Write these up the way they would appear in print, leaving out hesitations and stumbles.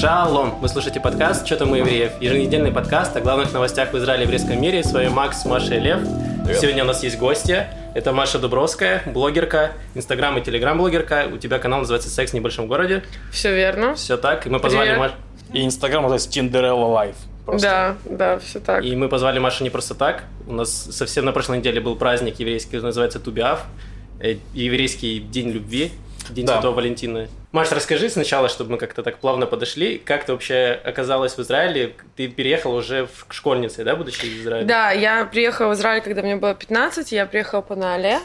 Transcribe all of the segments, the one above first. Шалом! Вы слушаете подкаст «Чё там у евреев?» Еженедельный подкаст о главных новостях в Израиле и еврейском мире. С вами Макс, Маша и Лев. Привет. Сегодня у нас есть гости. Это Маша Дубровская, блогерка, инстаграм и телеграм-блогерка. У тебя канал называется «Секс в небольшом городе». Все верно. Все так. И мы позвали Машу. И инстаграм называется «Тиндерелла Life». Просто. Да, все так. И мы позвали Машу не просто так. У нас совсем на прошлой неделе был праздник еврейский, называется «Ту би-Ав», еврейский день любви. День Святого Валентина. Маш, расскажи сначала, чтобы мы как-то так плавно подошли. Как ты вообще оказалась в Израиле? Ты переехала уже в школьнице, да, будучи в Израиле? Да, я приехала в Израиль, когда мне было 15. Я приехала по Наале.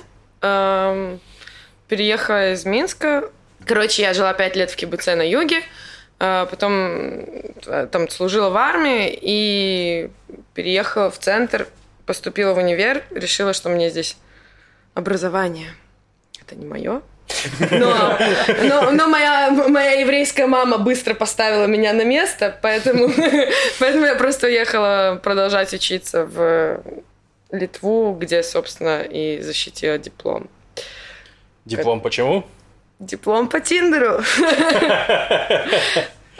Переехала из Минска. Короче, я жила 5 лет в кибуце на юге. Потом там служила в армии. И переехала в центр. Поступила в универ. Решила, что мне здесь образование. Это не мое. Но моя еврейская мама быстро поставила меня на место, поэтому я просто уехала продолжать учиться в Литву, где, собственно, и защитила диплом. Диплом почему? Диплом по Тиндеру.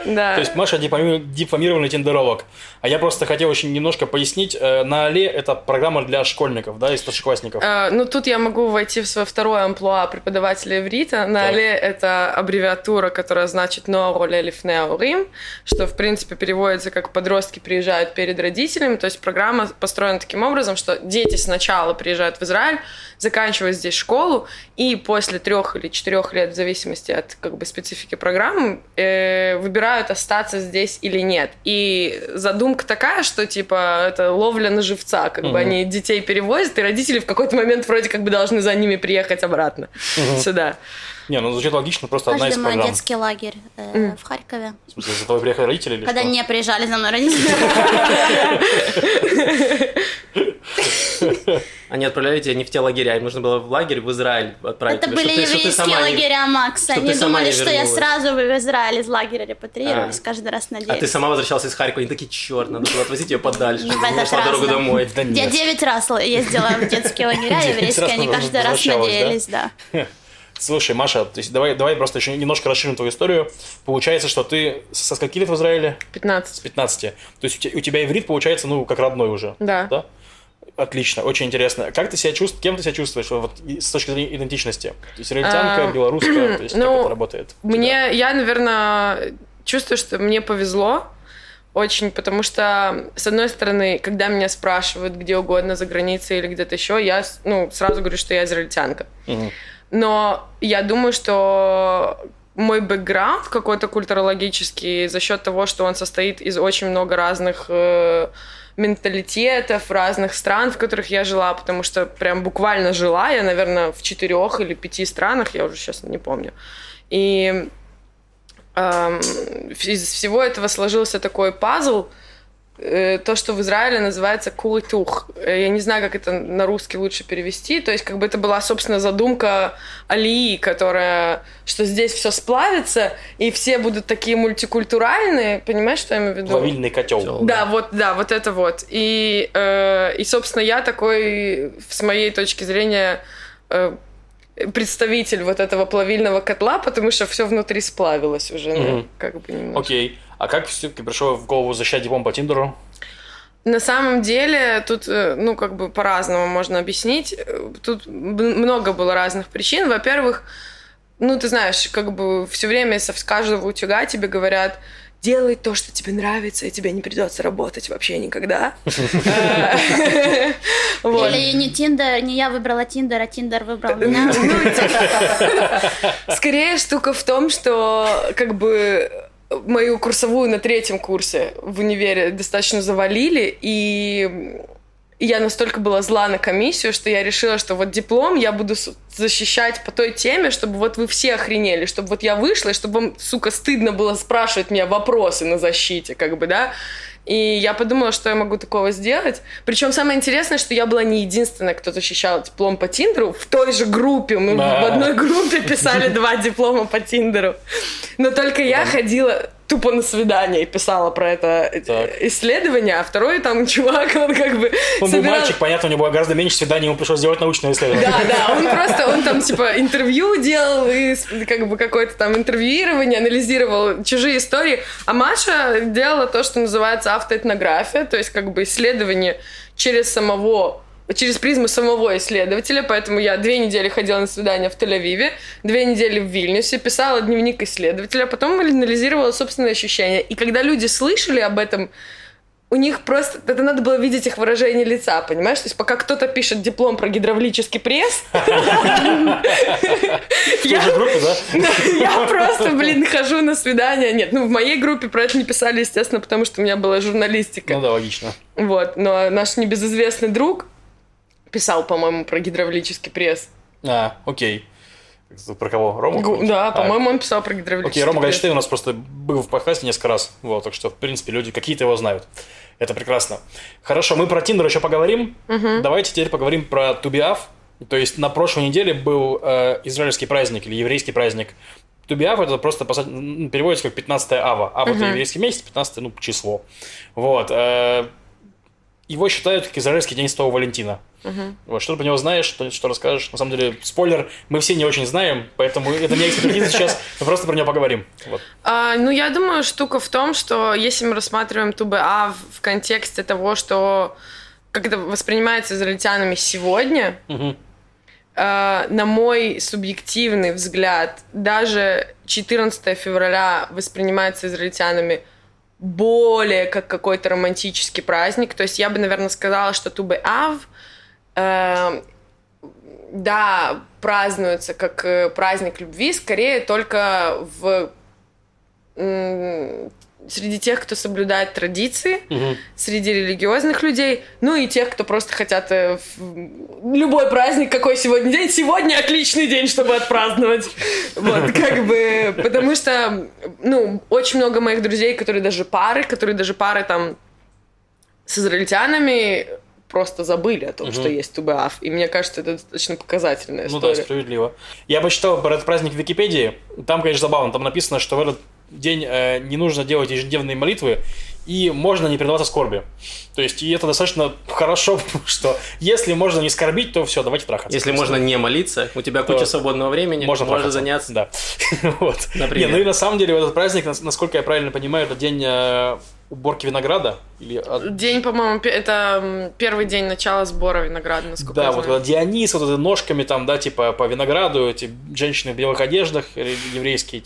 Да. То есть Маша дипломированный тиндеролог. А я просто хотел очень немножко пояснить. Наале — это программа для школьников, да, и старшеклассников. Тут я могу войти в свое второе амплуа преподавателя иврита. Наале — это аббревиатура, которая значит «Ноороле лифне аурим», что, в принципе, переводится как «подростки приезжают перед родителями». То есть программа построена таким образом, что дети сначала приезжают в Израиль, заканчивают здесь школу, и после 3 или 4 лет, в зависимости от как бы специфики программы, выбирают, остаться здесь или нет. И задумка такая, что типа это ловля на живца, как бы они детей перевозят, и родители в какой-то момент вроде как бы должны за ними приехать обратно сюда. Не, ну звучит логично, просто одна из программ. Детский лагерь в Харькове. В смысле, за тобой приехали родители или когда что? Не приезжали за мной родители. Они отправляли тебя не в те лагеря, им нужно было в лагерь в Израиль отправить. Это были еврейские лагеря, Макс. Они думали, что я сразу в Израиль из лагеря репатриировалась, каждый раз надеялась. А ты сама возвращалась из Харькова, они такие, черт, надо было отвозить ее подальше, чтобы не нашла дорогу домой. Я 9 раз ездила в детские лагеря еврейские, они каждый раз надеялись, да. Слушай, Маша, то есть давай просто еще немножко расширим твою историю. Получается, что ты со скольки лет в Израиле? 15. С 15. То есть у тебя иврит получается, ну, как родной уже. Да? Отлично, очень интересно. Как ты себя чувствуешь, кем ты себя чувствуешь вот, с точки зрения идентичности? То есть израильтянка, белорусская, то есть как это работает? Я, наверное, чувствую, что мне повезло. Очень, потому что, с одной стороны, когда меня спрашивают где угодно, за границей или где-то еще, я сразу говорю, что я израильтянка. Но я думаю, что мой бэкграунд какой-то культурологический за счет того, что он состоит из очень много разных менталитетов, разных стран, в которых я жила, потому что прям буквально жила я, наверное, в 4 или 5 странах, я уже сейчас не помню. И из всего этого сложился такой пазл, то, что в Израиле называется кулитух. Я не знаю, как это на русский лучше перевести. То есть, как бы это была, собственно, задумка Алии, которая, что здесь все сплавится, и все будут такие мультикультуральные. Понимаешь, что я имею в виду? Плавильный котел. Да, вот это вот. И собственно, я такой, с моей точки зрения, представитель вот этого плавильного котла, потому что все внутри сплавилось уже. Как бы немножко. Окей. А как все-таки пришло в голову защищать диплом по Тиндеру? На самом деле, тут, как бы по-разному можно объяснить. Тут много было разных причин. Во-первых, ты знаешь, как бы все время с каждого утюга тебе говорят: делай то, что тебе нравится, и тебе не придется работать вообще никогда. Или не я выбрала Тиндер, а Тиндер выбрал меня. Скорее штука в том, что как бы мою курсовую на 3-м курсе в универе достаточно завалили, и я настолько была зла на комиссию, что я решила, что вот диплом я буду защищать по той теме, чтобы вот вы все охренели, чтобы вот я вышла, и чтобы вам, сука, стыдно было спрашивать меня вопросы на защите, как бы, да. И я подумала, что я могу такого сделать. Причем самое интересное, что я была не единственная, кто защищал диплом по Тиндеру. В той же группе. Мы в одной группе писали 2 диплома по Тиндеру. Но только я ходила... тупо на свидание и писала про это исследование, а второй там чувак, он как бы... Он собирал... был мальчик, понятно, у него было гораздо меньше свиданий, ему пришлось сделать научное исследование. Да, он просто, он там типа интервью делал, и как бы какое-то там интервьюирование, анализировал чужие истории, а Маша делала то, что называется автоэтнография, то есть как бы исследование через призму самого исследователя, поэтому я 2 недели ходила на свидание в Тель-Авиве, 2 недели в Вильнюсе, писала дневник исследователя, потом анализировала собственные ощущения. И когда люди слышали об этом, у них просто... Это надо было видеть их выражение лица, понимаешь? То есть пока кто-то пишет диплом про гидравлический пресс... Я просто, хожу на свидание. Нет, в моей группе про это не писали, естественно, потому что у меня была журналистика. Ну да, логично. Вот, но наш небезызвестный друг... писал, по-моему, про гидравлический пресс. А, окей. Про кого? Рому? Да, по-моему, он писал про гидравлический пресс. Окей, Рома Гальштейн у нас просто был в подкасте несколько раз. Вот, так что, в принципе, люди какие-то его знают. Это прекрасно. Хорошо, мы про Тиндер еще поговорим. Угу. Давайте теперь поговорим про Ту би-Ав. То есть на прошлой неделе был израильский праздник или еврейский праздник. Ту би-Ав это просто переводится как 15 ава. Ава это еврейский месяц, 15 число. Вот. Его считают как израильский день Святого Валентина. Uh-huh. Вот, что ты про него знаешь, что расскажешь? На самом деле, спойлер, мы все не очень знаем, поэтому это не экспертиза сейчас, мы просто про него поговорим. Вот. Я думаю, штука в том, что если мы рассматриваем Ту би-Ав в контексте того, что как это воспринимается израильтянами сегодня, uh-huh. На мой субъективный взгляд, даже 14 февраля воспринимается израильтянами более как какой-то романтический праздник. То есть я бы, наверное, сказала, что Ту би-Ав празднуется как праздник любви, скорее только среди тех, кто соблюдает традиции, угу. среди религиозных людей, ну и тех, кто просто хотят любой праздник, какой сегодня день, сегодня отличный день, чтобы отпраздновать. Вот, как бы, потому что, очень много моих друзей, которые даже пары там с израильтянами просто забыли о том, что есть Ту би-Ав. И мне кажется, это достаточно показательная история. Ну да, справедливо. Я почитал про этот праздник в Википедии. Там, конечно, забавно. Там написано, что в этот день не нужно делать ежедневные молитвы, и можно не предаваться скорби. То есть, и это достаточно хорошо, что если можно не скорбить, то все, давайте трахаться. Если можно не молиться, у тебя куча свободного времени, можно заняться. Да. Вот. Например. Ну и на самом деле этот праздник, насколько я правильно понимаю, это день... уборки винограда? День, по-моему, это первый день начала сбора винограда, насколько я знаю. Да, вот Дионис, ножками там, по винограду, эти женщины в белых одеждах, еврейские,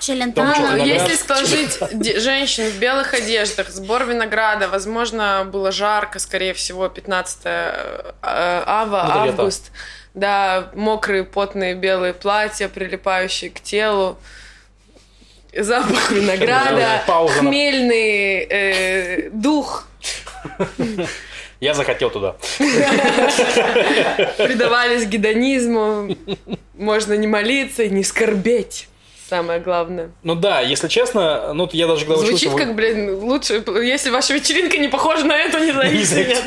Челентано. Если сложить женщин в белых одеждах, сбор винограда, возможно, было жарко, скорее всего, 15 ава, август. Да, мокрые, потные белые платья, прилипающие к телу. Запах винограда, хмельный дух. Я захотел туда. Предавались гедонизму. Можно не молиться и не скорбеть. Самое главное. Ну да, если честно, я даже когда учился... Звучит как, лучше, если ваша вечеринка не похожа на эту, не зависит.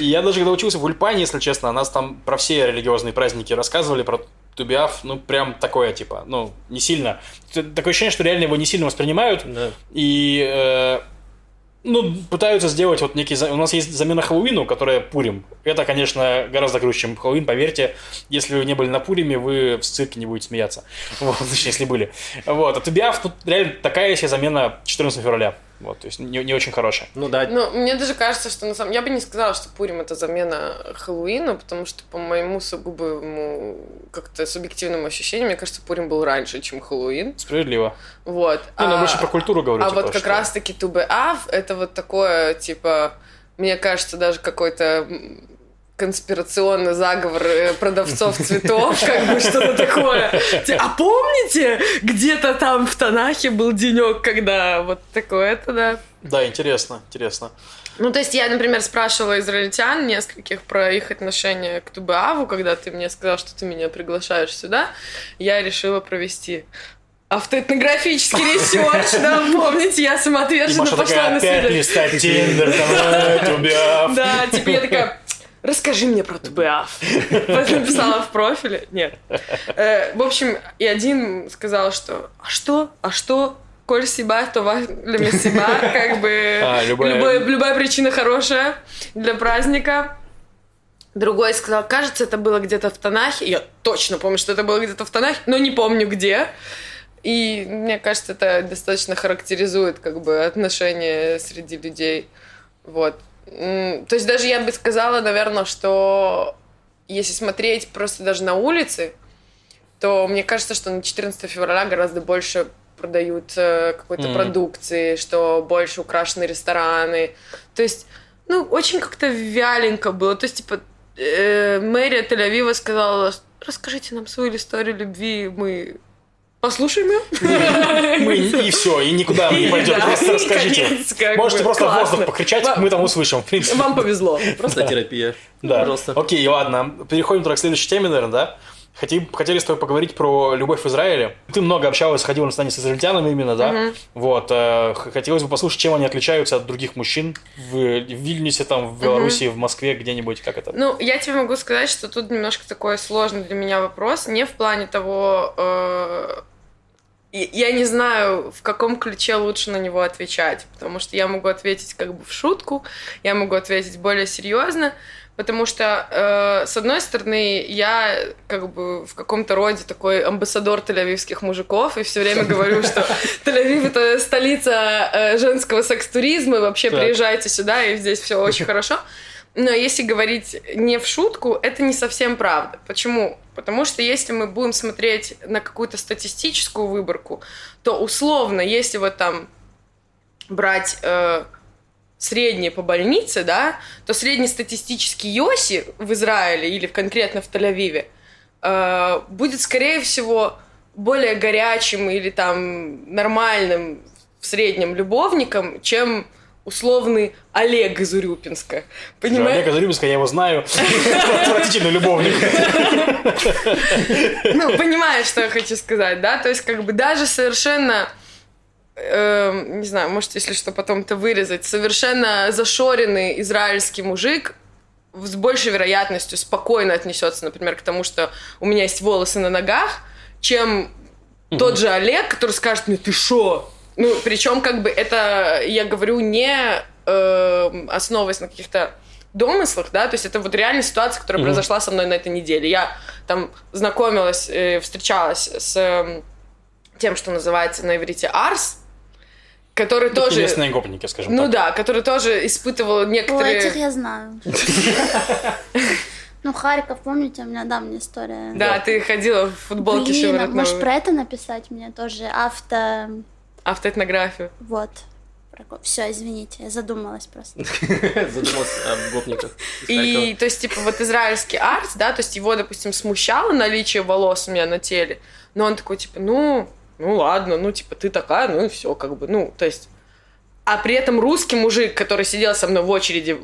Я даже когда учился в Ульпане, если честно, нас там про все религиозные праздники рассказывали, про Ту би-Ав, прям такое, не сильно. Такое ощущение, что реально его не сильно воспринимают. Да. И, пытаются сделать некий... У нас есть замена Хэллоуину, которая Пурим. Это, конечно, гораздо круче, чем Хэллоуин, поверьте. Если вы не были на Пуриме, вы в цирке не будете смеяться. Если были. Вот. А Ту би-Ав, реально такая себе замена 14 февраля. Вот, то есть не очень хорошая. Ну да. Ну, мне даже кажется, что я бы не сказала, что Пурим это замена Хэллоуина, потому что по моему сугубому как-то субъективному ощущению, мне кажется, Пурим был раньше, чем Хэллоуин. Справедливо. Вот. Я больше про культуру говорю. Вот как раз-таки Ту би-Ав это вот такое, мне кажется, даже какой-то конспирационный заговор продавцов цветов, что-то такое. А помните, где-то там в Танахе был денек, когда вот такое-то, да? Да, интересно. То есть я, например, спрашивала израильтян нескольких про их отношение к Ту би-Аву, когда ты мне сказал, что ты меня приглашаешь сюда, я решила провести автоэтнографический ресерч, помните, я самоотверженно пошла на свидание. И Маша такая, опять листать Тиндер, Ту би-Ав. Да, я такая... Расскажи мне про Ту би-Ав. Написала в профиле. Нет. В общем, и один сказал, что... А что? А что? коль себя, то для себя, как бы любая причина хорошая для праздника. Другой сказал, кажется, это было где-то в Танахе. Я точно помню, что это было где-то в Танахе, но не помню где. И мне кажется, это достаточно характеризует как бы отношения среди людей. Вот. То есть даже я бы сказала, наверное, что если смотреть просто даже на улицы, то мне кажется, что на 14 февраля гораздо больше продают какой-то продукции, что больше украшены рестораны. То есть, ну, очень как-то вяленько было. То есть, типа, мэрия Тель-Авива сказала, расскажите нам свою историю любви, мы послушаем ее. Мы и все, и никуда не пойдем, просто расскажите. Можете просто в воздух покричать, мы там услышим. Вам повезло. Просто терапия. Да, окей, ладно. Переходим к следующей теме, наверное, да? Хотели с тобой поговорить про любовь в Израиле. Ты много общалась, ходила на свидания с израильтянами именно, да? Вот. Хотелось бы послушать, чем они отличаются от других мужчин в Вильнюсе, там, в Беларуси, в Москве, где-нибудь, как это? Ну, я тебе могу сказать, что тут немножко такой сложный для меня вопрос. Не в плане того... Я не знаю, в каком ключе лучше на него отвечать. Потому что я могу ответить как бы в шутку, я могу ответить более серьезно. Потому что, с одной стороны, я как бы в каком-то роде такой амбассадор тель-авивских мужиков, и все время говорю, что Тель-Авив — это столица женского секс-туризма, вообще приезжайте сюда, и здесь все очень хорошо. Но если говорить не в шутку, это не совсем правда. Почему? Потому что если мы будем смотреть на какую-то статистическую выборку, то условно, если вот там брать... средние по больнице, да, то среднестатистический йоси в Израиле или конкретно в Тель-Авиве будет, скорее всего, более горячим или там нормальным в среднем любовником, чем условный Олег из Урюпинска. Понимаешь? Олег из Урюпинска, я его знаю. Отвратительный любовник. Ну, понимаешь, что я хочу сказать, да? То есть, как бы даже совершенно... не знаю, может, если что, потом это вырезать, совершенно зашоренный израильский мужик с большей вероятностью спокойно отнесется, например, к тому, что у меня есть волосы на ногах, чем тот же Олег, который скажет мне, ты шо? Ну, причем, как бы, это, я говорю, не основываясь на каких-то домыслах, да, то есть это вот реальная ситуация, которая произошла со мной на этой неделе. Я там знакомилась, встречалась с тем, что называется на иврите «арс», который это тоже... Местные гопники, скажем так. Ну да, который тоже испытывал некоторые... О, этих я знаю. Ну, Харьков, помните, у меня давняя история. Да, ты ходила в футболке шевротновой. Можешь про это написать мне тоже? Автоэтнографию. Вот. Все, извините, я задумалась просто. Задумалась о гопниках. И, то есть, типа, вот израильский «арс», да, то есть его, допустим, смущало наличие волос у меня на теле, но он такой, типа, ну ладно, ну типа ты такая, ну и все, как бы, ну, то есть... А при этом русский мужик, который сидел со мной в очереди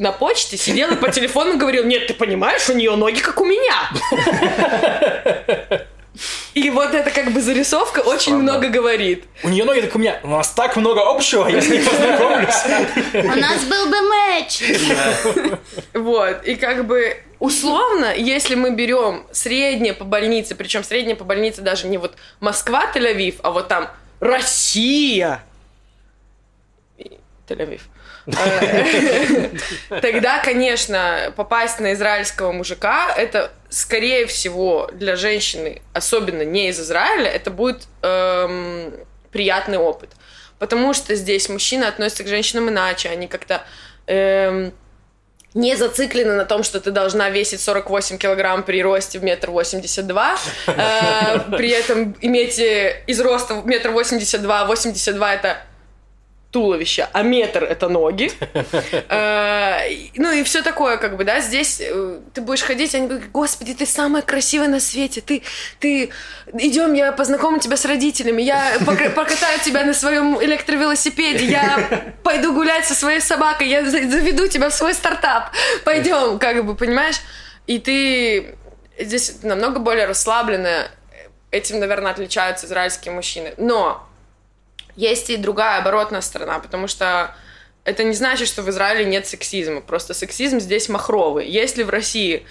на почте, сидел и по телефону говорил, нет, ты понимаешь, у нее ноги как у меня. И вот эта как бы зарисовка очень много говорит. У нее ноги как у меня, у нас так много общего, я с ней познакомлюсь. У нас был бы матч. Вот, и как бы... Условно, если мы берем среднее по больнице, причем среднее по больнице даже не вот Москва, Тель-Авив, а вот там Россия, Тель-Авив, тогда, конечно, попасть на израильского мужика, это, скорее всего, для женщины, особенно не из Израиля, это будет приятный опыт. Потому что здесь мужчины относятся к женщинам иначе, они как-то... не зациклена на том, что ты должна весить 48 килограмм при росте в 1,82 м, при этом иметь из роста 1,82 м, 82 это туловище, а метр это ноги. Ну и все такое, как бы, да, здесь ты будешь ходить, они говорят, господи, ты самая красивая на свете, ты идем, я познакомлю тебя с родителями, я покатаю тебя на своем электровелосипеде, я пойду гулять со своей собакой, я заведу тебя в свой стартап, пойдем, как бы, понимаешь, и ты здесь намного более расслабленная, этим, наверное, отличаются израильские мужчины, но... Есть и другая оборотная сторона, потому что это не значит, что в Израиле нет сексизма. Просто сексизм здесь махровый. Если в России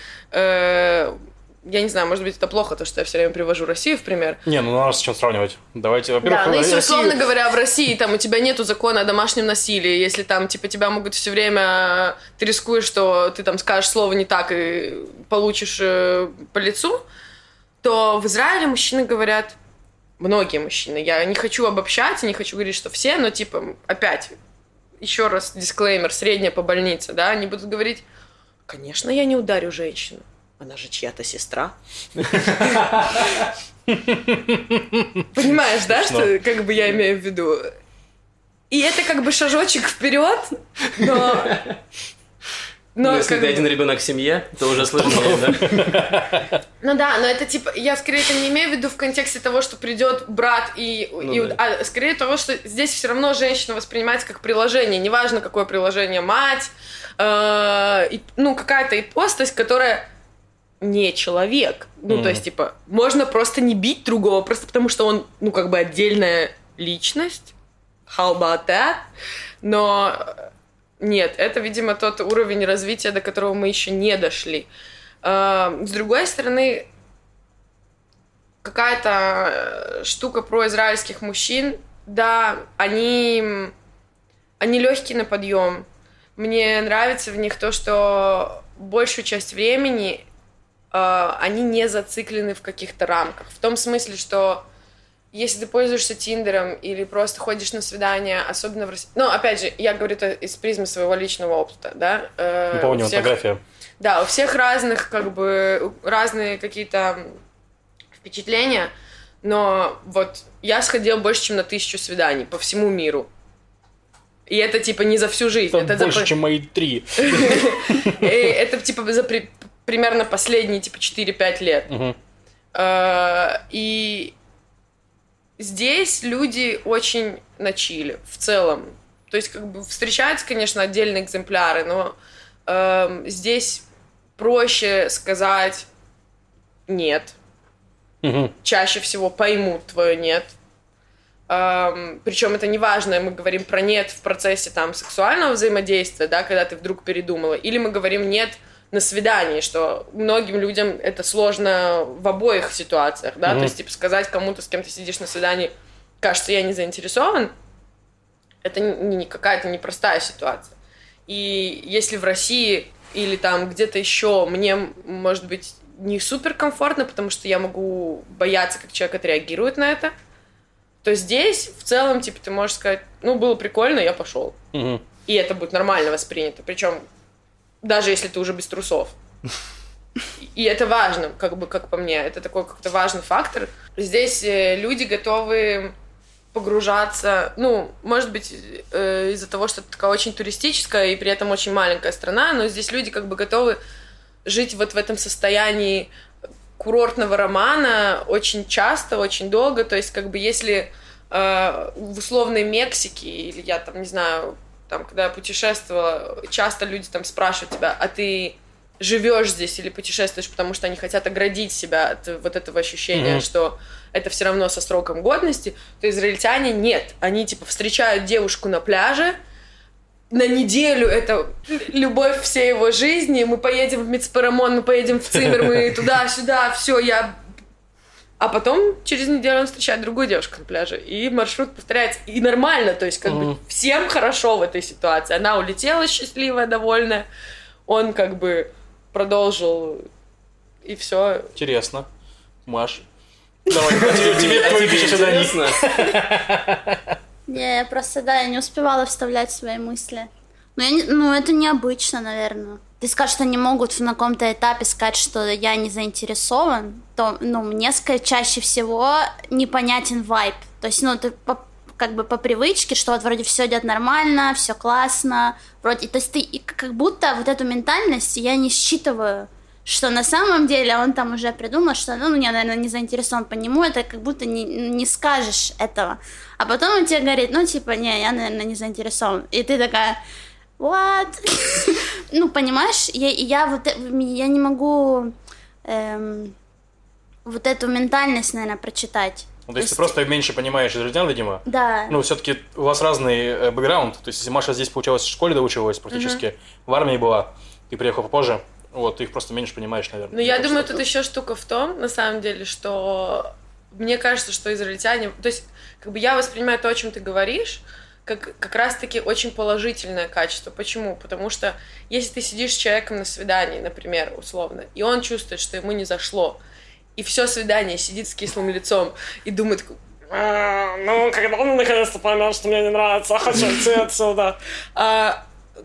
Я не знаю, может быть, это плохо, то, что я все время привожу Россию в пример. Не, ну надо с чем сравнивать. Давайте, во-первых, да, ну если, условно говоря, в России там у тебя нету закона о домашнем насилии, если там, типа, тебя могут все время... Ты рискуешь, что ты там скажешь слово не так и получишь по лицу, то в Израиле мужчины говорят... Многие мужчины. Я не хочу обобщать, не хочу говорить, что все, но, типа, опять, еще раз дисклеймер, средняя по больнице, да, они будут говорить, конечно, я не ударю женщину. Она же чья-то сестра. Понимаешь, да, что как бы я имею в виду? И это как бы шажочек вперед, но... Но если ты один ребенок в семье, то уже сложнее, да? Ну да, но это типа... Я скорее это не имею в виду в контексте того, что придет брат и... А скорее того, что здесь все равно женщина воспринимается как приложение. Неважно, какое приложение. Мать, ну какая-то ипостась, которая... не человек. Ну, то есть, типа, можно просто не бить другого, просто потому что он, ну, как бы отдельная личность. How about that? Но нет, это, видимо, тот уровень развития, до которого мы еще не дошли. С другой стороны, какая-то штука про израильских мужчин, да, они легкие на подъем. Мне нравится в них то, что большую часть времени... они не зациклены в каких-то рамках. В том смысле, что если ты пользуешься Тиндером или просто ходишь на свидания, особенно в России... Ну, опять же, я говорю это из призмы своего личного опыта, да? Ну, помню, фотография. Да, у всех разных, как бы, разные какие-то впечатления, но вот я сходила больше, чем на 1000 свиданий по всему миру. И это, типа, не за всю жизнь. Это больше, чем мои 3. Это, типа, за... примерно последние, типа, 4-5 лет. Угу. И здесь люди очень начили в целом. То есть, как бы, встречаются, конечно, отдельные экземпляры, но здесь проще сказать «нет». Угу. Чаще всего поймут твое «нет». Причем это неважно, мы говорим про «нет» в процессе там сексуального взаимодействия, да, когда ты вдруг передумала, или мы говорим «нет» на свидании, что многим людям это сложно в обоих ситуациях, да, то есть, типа, сказать кому-то, с кем ты сидишь на свидании, кажется, я не заинтересован, это не какая-то непростая ситуация. И если в России или там где-то еще мне, может быть, не суперкомфортно, потому что я могу бояться, как человек отреагирует на это, то здесь в целом, типа, ты можешь сказать, ну, было прикольно, я пошел. Mm-hmm. И это будет нормально воспринято, причем даже если ты уже без трусов. И это важно, как бы, как по мне. Это такой как-то важный фактор. Здесь люди готовы погружаться... Ну, может быть, из-за того, что это такая очень туристическая и при этом очень маленькая страна, но здесь люди как бы готовы жить вот в этом состоянии курортного романа очень часто, очень долго. То есть, как бы, если в условной Мексике или я там, не знаю... Там, когда я путешествовала, часто люди там спрашивают тебя, а ты живешь здесь или путешествуешь, потому что они хотят оградить себя от вот этого ощущения, что это все равно со сроком годности, то израильтяне нет. Они типа встречают девушку на пляже, на неделю это любовь всей его жизни, мы поедем в Мицпарамон, мы поедем в Циммер, мы туда-сюда, все, я... А потом через неделю он встречает другую девушку на пляже, и маршрут повторяется. И нормально, то есть как бы всем хорошо в этой ситуации. Она улетела счастливая, довольная, он как бы продолжил, и все. Интересно. Маш, давай, тебе твои пищи интересно. Не, я просто, да, я не успевала вставлять свои мысли. Ну, это необычно, наверное. Ты скажешь, что они могут на каком-то этапе сказать, что я не заинтересован, то, ну, мне чаще всего непонятен вайб. То есть, ну, ты как бы по привычке, что вот вроде все идет нормально, все классно, вроде. То есть ты как будто вот эту ментальность я не считываю, что на самом деле он там уже придумал, что, ну, я, наверное, не заинтересован по нему, это как будто не скажешь этого. А потом он тебе говорит, ну, типа, не, я, наверное, не заинтересован. И ты такая... What? Ну, понимаешь, я не могу вот эту ментальность, наверное, прочитать. Ну, то есть ты просто меньше понимаешь израильтян, видимо. Да. Ну, все-таки у вас разный бэкграунд. То есть, если Маша здесь, получалось, в школе доучивалась практически, в армии была и приехала попозже, Вот, ты их просто меньше понимаешь, наверное. Ну, я думаю, тут еще штука в том, на самом деле, что мне кажется, что израильтяне... То есть, как бы я воспринимаю то, о чем ты говоришь, как раз-таки очень положительное качество. Почему? Потому что если ты сидишь с человеком на свидании, например, условно, и он чувствует, что ему не зашло, и все свидание сидит с кислым лицом и думает... Ну, когда он наконец-то поймет, что мне не нравится, хочу идти отсюда.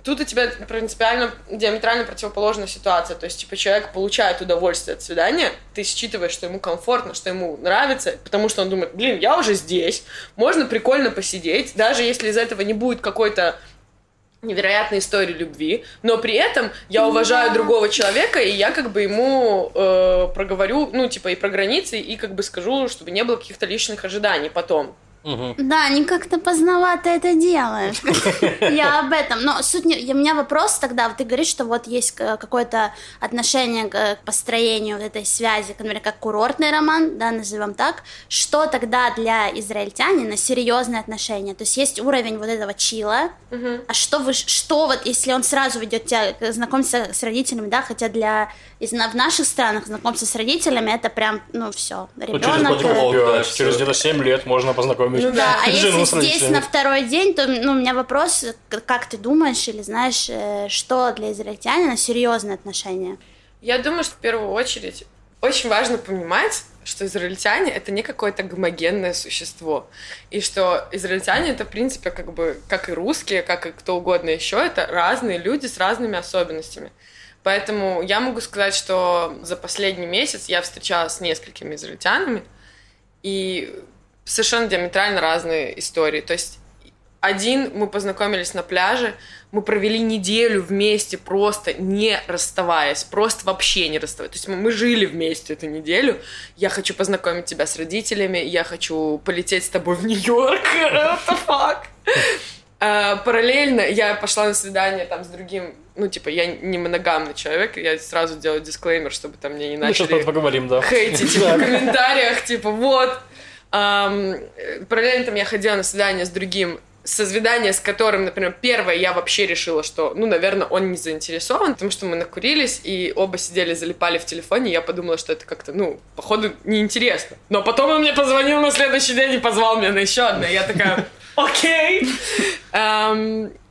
Тут у тебя принципиально диаметрально противоположная ситуация. То есть, типа, человек получает удовольствие от свидания, ты считываешь, что ему комфортно, что ему нравится, потому что он думает, блин, я уже здесь, можно прикольно посидеть, даже если из этого не будет какой-то невероятной истории любви, но при этом я уважаю другого человека, и я как бы ему проговорю, ну, типа, и про границы, и как бы скажу, чтобы не было каких-то лишних ожиданий потом. Угу. Да, не как-то поздновато это делаешь. Я об этом. Но суть не... У меня вопрос тогда. Ты говоришь, что вот есть какое-то отношение к построению этой связи, например, как курортный роман, да, назовем так. Что тогда для израильтянина серьезные отношения? То есть есть уровень вот этого чила. Угу. А что вы... Что вот, если он сразу ведет тебя знакомиться с родителями, да, хотя для... В наших странах знакомиться с родителями это прям, ну, все. Ребенок... Через где-то 7 лет можно познакомиться. Ну да, а если здесь на второй день, то ну, у меня вопрос, как ты думаешь или знаешь, что для израильтянина серьезные отношения? Я думаю, что в первую очередь очень важно понимать, что израильтяне это не какое-то гомогенное существо, и что израильтяне это в принципе как бы, как и русские, как и кто угодно еще, это разные люди с разными особенностями. Поэтому я могу сказать, что за последний месяц я встречалась с несколькими израильтянами, и совершенно диаметрально разные истории. То есть один, мы познакомились на пляже, мы провели неделю вместе, просто не расставаясь, просто вообще не расставаясь. То есть мы жили вместе эту неделю. Я хочу познакомить тебя с родителями, я хочу полететь с тобой в Нью-Йорк. What the fuck? Параллельно я пошла на свидание там с другим... Ну, типа, я не моногамный человек, я сразу делаю дисклеймер, чтобы там мне не начали хейтить в комментариях, типа, вот... Параллельно там я ходила на свидание с другим, со свидания с которым, например, первое я вообще решила, что, ну, наверное, он не заинтересован, потому что мы накурились и оба сидели, залипали в телефоне, и я подумала, что это как-то, ну, походу, неинтересно. Но потом он мне позвонил на следующий день и позвал меня на еще одно, и я такая, окей.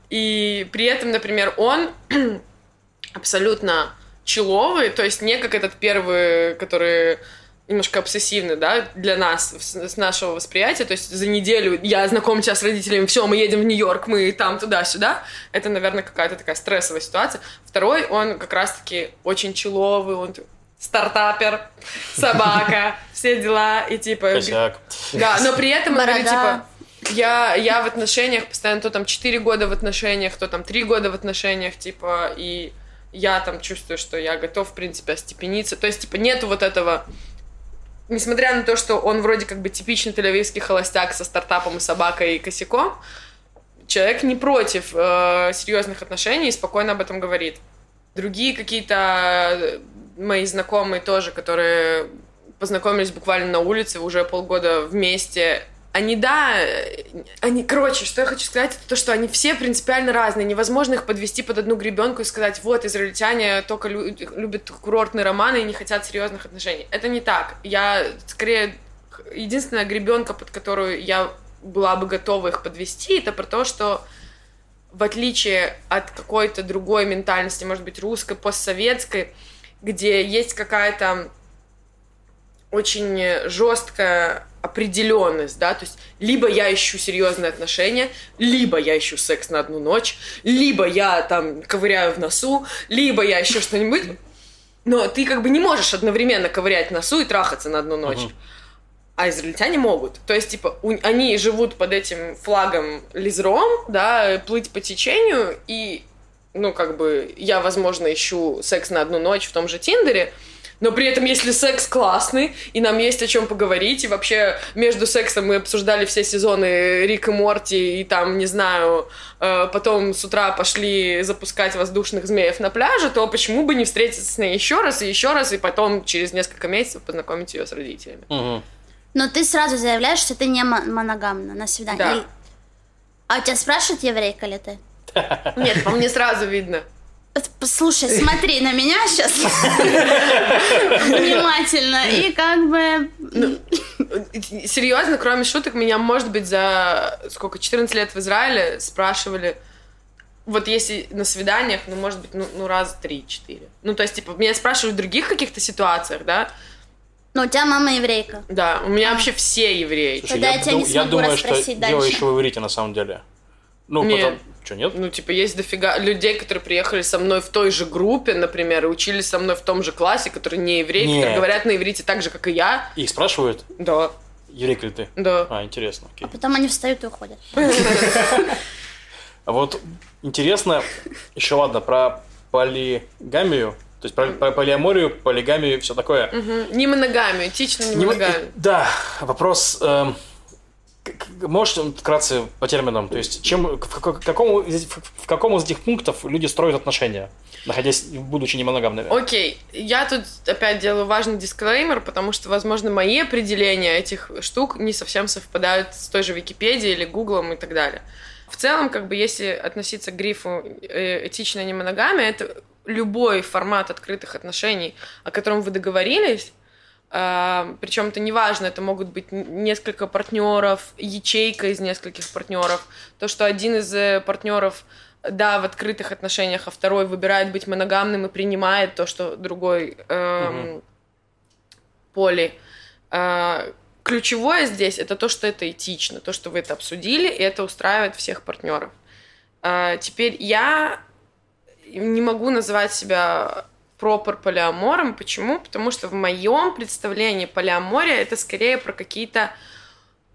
И при этом, например, он абсолютно человый, то есть не как этот первый, который... немножко обсессивно, да, для нас, с нашего восприятия, то есть за неделю я знакомлю тебя с родителями, все, мы едем в Нью-Йорк, мы там, туда-сюда, это, наверное, какая-то такая стрессовая ситуация. Второй, он как раз-таки очень чиловый, он стартапер, собака, все дела, и типа... Косяк. Да, но при этом, говорю, типа, я в отношениях постоянно, то там 4 года в отношениях, то там 3 года в отношениях, типа, и я там чувствую, что я готов, в принципе, остепениться, то есть, типа, нету вот этого... Несмотря на то, что он вроде как бы типичный тель-авивский холостяк со стартапом и собакой и косяком, человек не против серьезных отношений и спокойно об этом говорит. Другие какие-то мои знакомые тоже, которые познакомились буквально на улице, уже полгода вместе, они, да, они, короче, что я хочу сказать, это то, что они все принципиально разные, невозможно их подвести под одну гребенку и сказать, вот, израильтяне только любят курортные романы и не хотят серьезных отношений. Это не так. Я, скорее, единственная гребенка, под которую я была бы готова их подвести, это про то, что в отличие от какой-то другой ментальности, может быть, русской, постсоветской, где есть какая-то очень жесткая определенность, да, то есть либо я ищу серьезные отношения, либо я ищу секс на одну ночь, либо я там ковыряю в носу, либо я ищу что-нибудь, но ты как бы не можешь одновременно ковырять в носу и трахаться на одну ночь, а израильтяне могут, то есть типа они живут под этим флагом лизром, да, плыть по течению и, ну как бы я, возможно, ищу секс на одну ночь в том же Тиндере. Но при этом, если секс классный, и нам есть о чем поговорить, и вообще между сексом мы обсуждали все сезоны Рик и Морти, и там, не знаю, потом с утра пошли запускать воздушных змеев на пляже, то почему бы не встретиться с ней еще раз, и потом через несколько месяцев познакомить ее с родителями. Угу. Но ты сразу заявляешь, что ты не моногамна на свидание. Да. А у тебя спрашивают, еврейка ли ты? Нет, по мне сразу видно. Слушай, смотри на меня сейчас внимательно и как бы... Ну, серьезно, кроме шуток, меня, может быть, за сколько, 14 лет в Израиле спрашивали, вот если на свиданиях, ну, может быть, ну раз 3-4. Ну, то есть, типа, меня спрашивают в других каких-то ситуациях, да? Ну, у тебя мама еврейка. Да, у меня вообще все евреи. Слушай, я думаю, что дело еще в иврите, на самом деле. Ну, нет. Потом... Что, нет? Ну, типа, есть дофига людей, которые приехали со мной в той же группе, например, и учились со мной в том же классе, которые не евреи, которые говорят на иврите так же, как и я. Их спрашивают? Да. Еврейка ли ты? Да. А, интересно. Окей. А потом они встают и уходят. А вот интересно, еще ладно, про полигамию, то есть про полиаморию, полигамию и все такое. Не моногамию, этичную не моногамию. Да, вопрос... Можешь вкратце по терминам, то есть чем, в каком из этих пунктов люди строят отношения, находясь, будучи не моногамными? Окей, я тут опять делаю важный дисклеймер, потому что, возможно, мои определения этих штук не совсем совпадают с той же Википедией или Гуглом и так далее. В целом, как бы, если относиться к грифу «этичная немоногамия», это любой формат открытых отношений, о котором вы договорились. Причем это не важно, это могут быть несколько партнеров, ячейка из нескольких партнеров. То, что один из партнеров, да, в открытых отношениях, а второй выбирает быть моногамным и принимает то, что другой поли. Ключевое здесь это то, что это этично, то, что вы это обсудили, и это устраивает всех партнеров. Теперь я не могу называть себя... пропор полиамором. Почему? Потому что в моем представлении полиамория это скорее про какие-то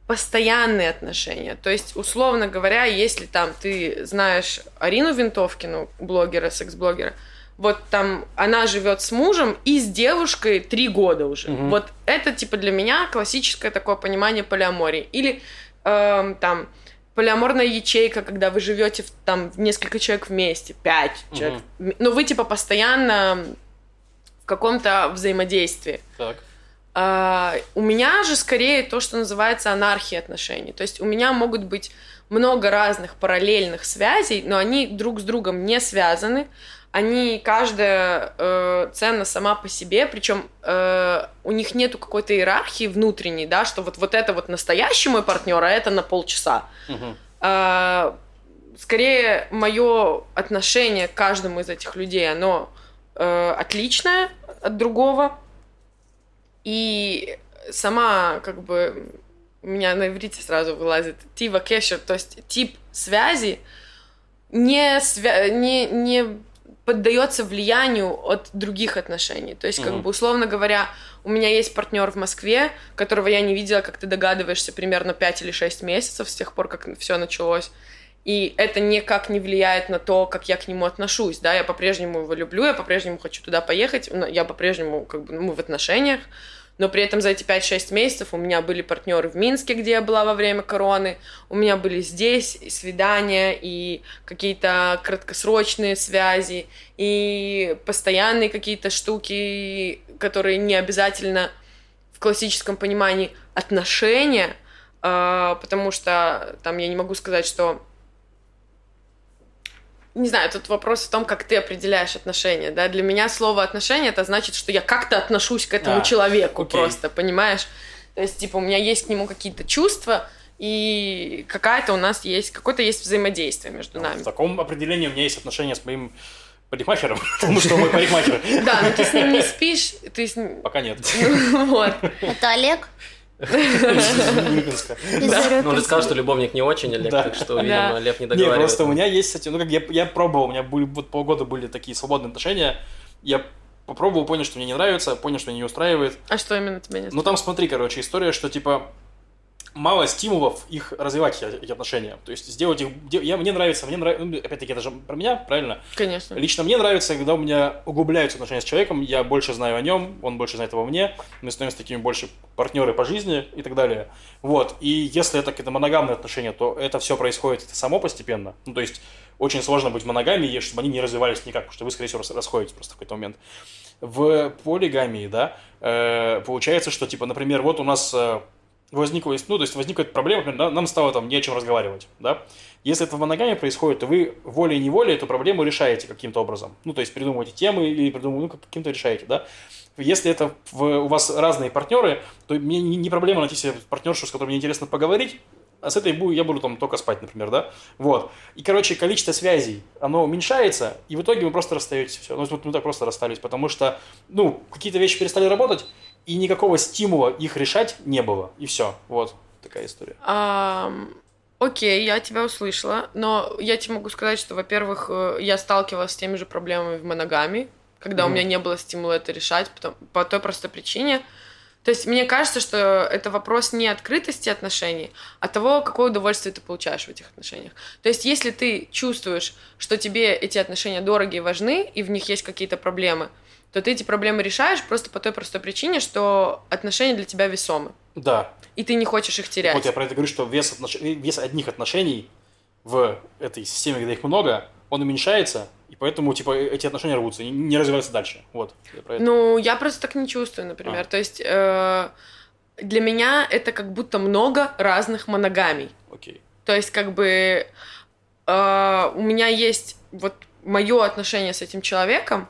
постоянные отношения. То есть, условно говоря, если там ты знаешь Арину Винтовкину, блогера, секс-блогера, вот там она живет с мужем и с девушкой 3 года уже. Угу. Вот это типа для меня классическое такое понимание полиамории. Или там полиаморная ячейка, когда вы живете там несколько человек вместе, 5 человек, но вы типа постоянно в каком-то взаимодействии. Так. У меня же скорее то, что называется анархия отношений. То есть у меня могут быть много разных параллельных связей, но они друг с другом не связаны. Они каждая ценна сама по себе, причем у них нету какой-то иерархии внутренней, да, что вот это вот настоящий мой партнер, а это на полчаса. Угу. Скорее, мое отношение к каждому из этих людей, оно отличное от другого. И сама, как бы, у меня на иврите сразу вылазит тива кешер, то есть тип связи не поддается влиянию от других отношений. То есть, как бы, условно говоря, у меня есть партнер в Москве, которого я не видела, как ты догадываешься, примерно 5 или 6 месяцев с тех пор, как все началось. И это никак не влияет на то, как я к нему отношусь. Да? Я по-прежнему его люблю, я по-прежнему хочу туда поехать, я по-прежнему, как бы, мы в отношениях, но при этом за эти 5-6 месяцев у меня были партнеры в Минске, где я была во время короны, у меня были здесь и свидания, и какие-то краткосрочные связи, и постоянные какие-то штуки, которые не обязательно в классическом понимании отношения, потому что там я не могу сказать, что... Не знаю, тут вопрос в том, как ты определяешь отношения, да, для меня слово «отношения» это значит, что я как-то отношусь к этому человеку просто, понимаешь, то есть, типа, у меня есть к нему какие-то чувства, и какая-то у нас есть, какое-то есть взаимодействие между нами. В таком определении у меня есть отношения с моим парикмахером, потому что мой парикмахер. Да, но ты с ним не спишь, ты с ним... Пока нет. Вот. Это Олег? Ну, он же сказал, что любовник не очень, Олег, так что, видимо, Лев не договаривает. Нет, просто у меня есть, кстати, ну, как я пробовал, у меня вот полгода были такие свободные отношения, я попробовал, понял, что мне не нравится, понял, что меня не устраивает. А что именно тебя не устраивает? Ну, там, смотри, короче, история, что, типа, мало стимулов их развивать, эти отношения. То есть, сделать их... Мне нравится... Ну, опять-таки, это же про меня, правильно? Конечно. Лично мне нравится, когда у меня углубляются отношения с человеком, я больше знаю о нем, он больше знает обо мне, мы становимся такими больше партнеры по жизни и так далее. Вот. И если это какие-то моногамные отношения, то это все происходит само постепенно. Ну, то есть, очень сложно быть в моногамии, чтобы они не развивались никак, потому что вы, скорее всего, расходитесь просто в какой-то момент. В полигамии, да, получается, что, типа, например, вот у нас... возникла, ну, то есть возникает проблема, например, нам стало там не о чем разговаривать, да. Если это в моногаме происходит, то вы волей-неволей эту проблему решаете каким-то образом. Ну, то есть придумываете темы или придумываете, ну, каким-то решаете, да. Если это у вас разные партнеры, то мне не проблема найти себе партнершу, с которой мне интересно поговорить, а с этой я буду там только спать, например, да. Вот. И, короче, количество связей, оно уменьшается, и в итоге вы просто расстаетесь, все. Ну, вот мы так просто расстались, потому что, ну, какие-то вещи перестали работать, и никакого стимула их решать не было, и все. Вот такая история. Окей, я тебя услышала, но я тебе могу сказать, что, во-первых, я сталкивалась с теми же проблемами в моногамии, когда у меня не было стимула это решать по той простой причине. То есть мне кажется, что это вопрос не открытости отношений, а того, какое удовольствие ты получаешь в этих отношениях. То есть если ты чувствуешь, что тебе эти отношения дороги и важны, и в них есть какие-то проблемы, то ты эти проблемы решаешь просто по той простой причине, что отношения для тебя весомы. Да. И ты не хочешь их терять. Вот я про это говорю, что вес одних отношений в этой системе, когда их много, он уменьшается, и поэтому, типа, эти отношения рвутся, не развиваются дальше. Вот. Ну, я просто так не чувствую, например. То есть для меня это как будто много разных моногамий. Окей. То есть как бы у меня есть вот мое отношение с этим человеком,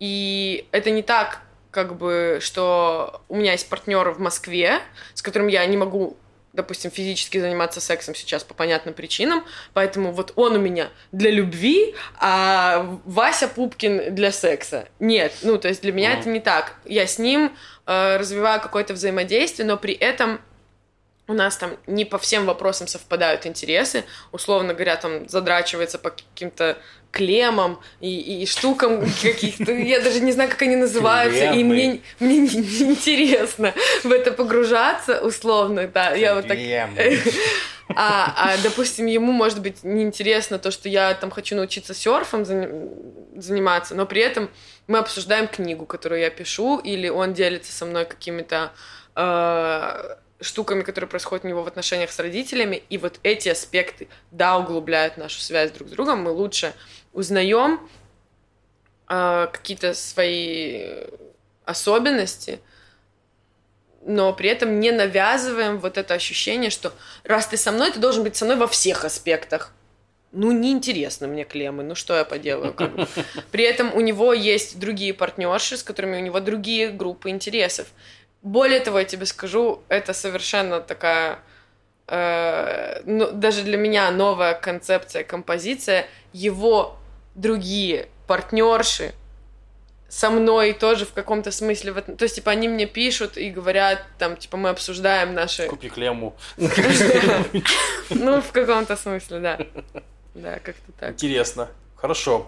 и это не так, как бы, что у меня есть партнер в Москве, с которым я не могу, допустим, физически заниматься сексом сейчас по понятным причинам, поэтому вот он у меня для любви, а Вася Пупкин для секса. Нет, ну, то есть для меня это не так. Я с ним развиваю какое-то взаимодействие, но при этом у нас там не по всем вопросам совпадают интересы, условно говоря, там задрачивается по каким-то клеммам и штукам каких-то, я даже не знаю, как они называются, и мне не интересно в это погружаться, условно, да, я вот так... допустим, ему, может быть, неинтересно то, что я там хочу научиться серфом заниматься, но при этом мы обсуждаем книгу, которую я пишу, или он делится со мной какими-то... штуками, которые происходят у него в отношениях с родителями, и вот эти аспекты, да, углубляют нашу связь друг с другом, мы лучше узнаем какие-то свои особенности, но при этом не навязываем вот это ощущение, что раз ты со мной, ты должен быть со мной во всех аспектах. Ну, неинтересно мне клеммы, ну что я поделаю? Как бы. При этом у него есть другие партнерши, с которыми у него другие группы интересов. Более того, я тебе скажу, это совершенно такая, даже для меня новая концепция, композиция. Его другие партнерши со мной тоже в каком-то смысле... То есть, типа, они мне пишут и говорят, там, типа, мы обсуждаем наши... Купи клемму. Ну, в каком-то смысле, да. Да, как-то так. Интересно. Хорошо.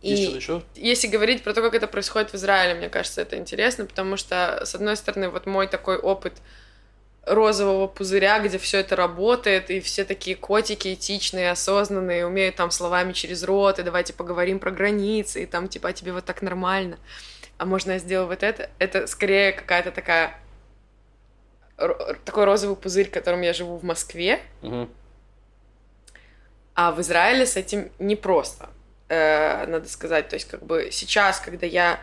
Есть что-то еще? Если говорить про то, как это происходит в Израиле, мне кажется, это интересно, потому что, с одной стороны, вот мой такой опыт розового пузыря, где все это работает, и все такие котики этичные, осознанные, умеют там словами через рот, и давайте поговорим про границы, и там типа, а тебе вот так нормально, а можно я сделаю вот это? Это скорее какая-то такая... такой розовый пузырь, которым я живу в Москве, а в Израиле с этим непросто. Надо сказать, то есть как бы сейчас, когда я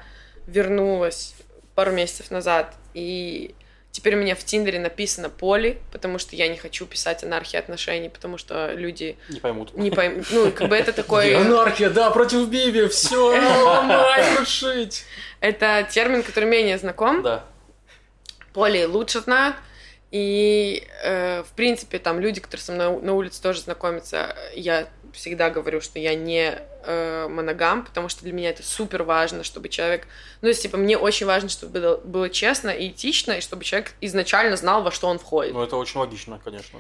вернулась пару месяцев назад, и теперь у меня в Тиндере написано «поли», потому что я не хочу писать «анархия отношений», потому что люди... Не поймут. Ну, как бы это такой... Анархия, да, против Биби, все, ломай, крушить. Это термин, который менее знаком. Да. Поли лучше знают. И, в принципе, там люди, которые со мной на улице тоже знакомятся, я всегда говорю, что я не моногам, потому что для меня это супер важно, чтобы человек... Ну, то есть, типа, мне очень важно, чтобы было честно и этично, и чтобы человек изначально знал, во что он входит. Ну, это очень логично, конечно.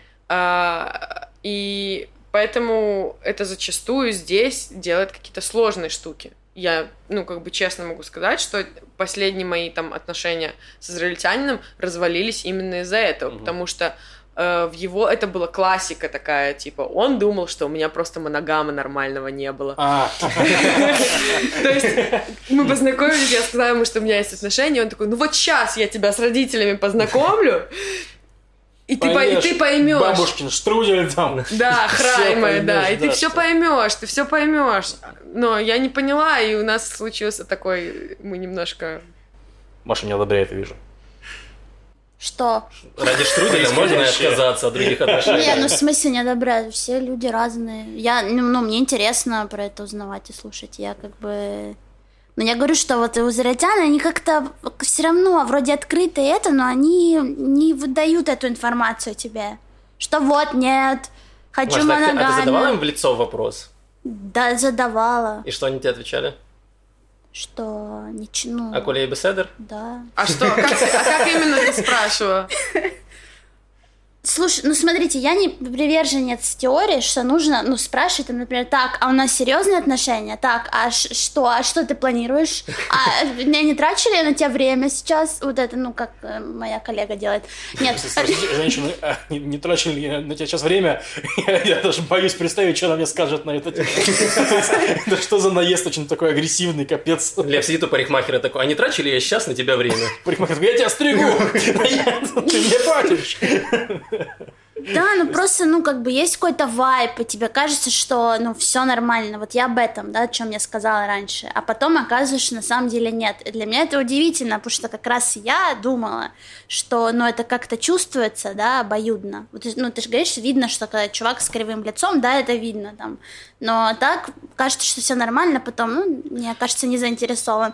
И поэтому это зачастую здесь делает какие-то сложные штуки. Я, ну, как бы честно могу сказать, что последние мои там отношения с израильтянином развалились именно из-за этого, потому что в его это была классика такая, типа, он думал, что у меня просто моногама нормального не было. То есть мы познакомились, я сказала ему, что у меня есть отношения, он такой, ну вот сейчас я тебя с родителями познакомлю, и ты поймешь. Бабушкин штрудель там. Да, храймая, да. И ты все поймешь, ты все поймешь. Но я не поняла, и у нас случился такой, мы немножко... Маша не одобряет, я вижу. Что? Ради штруделя можно отказаться от других отношений? Не, ну в смысле не одобряю, все люди разные. Мне интересно про это узнавать и слушать. Я как бы... Но я говорю, что вот израильтяне, они как-то все равно вроде открыты это, но они не выдают эту информацию тебе. Что вот, нет, хочу моногамию. А ты задавала им в лицо вопрос? Да, задавала. И что они тебе отвечали? Что ничего. А коли и беседер? Да. А что? Как именно ты спрашивала? Слушай, ну смотрите, я не приверженец теории, что нужно, ну спрашивать, например, так, а у нас серьезные отношения? Так, а что ты планируешь? А меня не трачу ли я на тебя время сейчас? Вот это, ну как моя коллега делает. Нет. Женщина, не трачу ли я на тебя сейчас время? Я даже боюсь представить, что она мне скажет на это. Да что за наезд очень такой агрессивный, капец. Лев сидит у парикмахера такой, а не трачу ли я сейчас на тебя время? Парикмахер, я тебя стригу, ты мне платишь. Да, ну просто, ну как бы есть какой-то вайб, и тебе кажется, что ну все нормально, вот я об этом, да, о чем я сказала раньше, а потом оказывается, что на самом деле нет. И для меня это удивительно, потому что как раз я думала, что ну это как-то чувствуется, да, обоюдно. Вот, ну ты же говоришь, видно, что когда чувак с кривым лицом, да, это видно там, но так кажется, что все нормально, потом, ну, мне кажется, не заинтересован.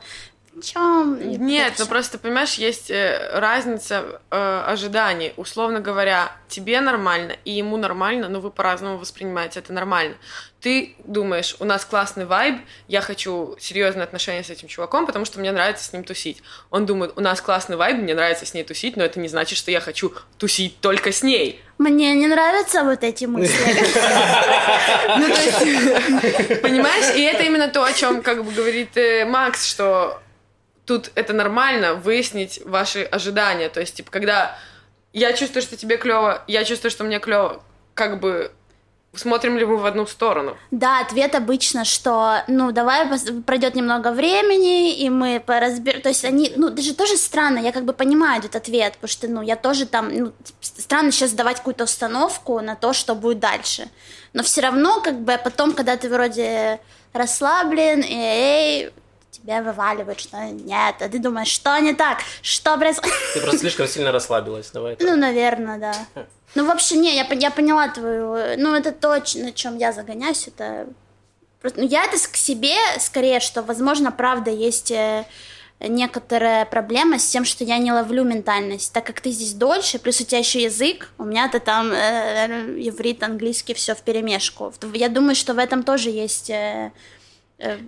Нет, ну просто, понимаешь, есть разница ожиданий. Условно говоря, тебе нормально и ему нормально, но вы по-разному воспринимаете это нормально. Ты думаешь, у нас классный вайб, я хочу серьезные отношения с этим чуваком, потому что мне нравится с ним тусить. Он думает, у нас классный вайб, мне нравится с ней тусить, но это не значит, что я хочу тусить только с ней. Мне не нравятся вот эти мысли. Понимаешь, и это именно то, о чем как бы говорит Макс, что тут это нормально выяснить ваши ожидания. То есть, типа, когда я чувствую, что тебе клево, я чувствую, что мне клево, как бы смотрим ли мы в одну сторону? Да, ответ обычно, что ну давай пройдет немного времени, и мы поразберем. То есть они, ну даже тоже странно, я как бы понимаю этот ответ, потому что ну я тоже там, ну, странно сейчас давать какую-то установку на то, что будет дальше. Но все равно как бы потом, когда ты вроде расслаблен, тебя вываливают, что нет, а ты думаешь, что не так, что происходит? Ты просто слишком сильно расслабилась, давай. Так. Ну, наверное, да. Ну, вообще, не, я поняла твою... Ну, это точно, на чем я загоняюсь, это... Просто, ну, я это к себе скорее, что, возможно, правда, есть некоторая проблема с тем, что я не ловлю ментальность, так как ты здесь дольше, плюс у тебя еще язык, у меня-то там иврит, английский, все вперемешку. Я думаю, что в этом тоже есть...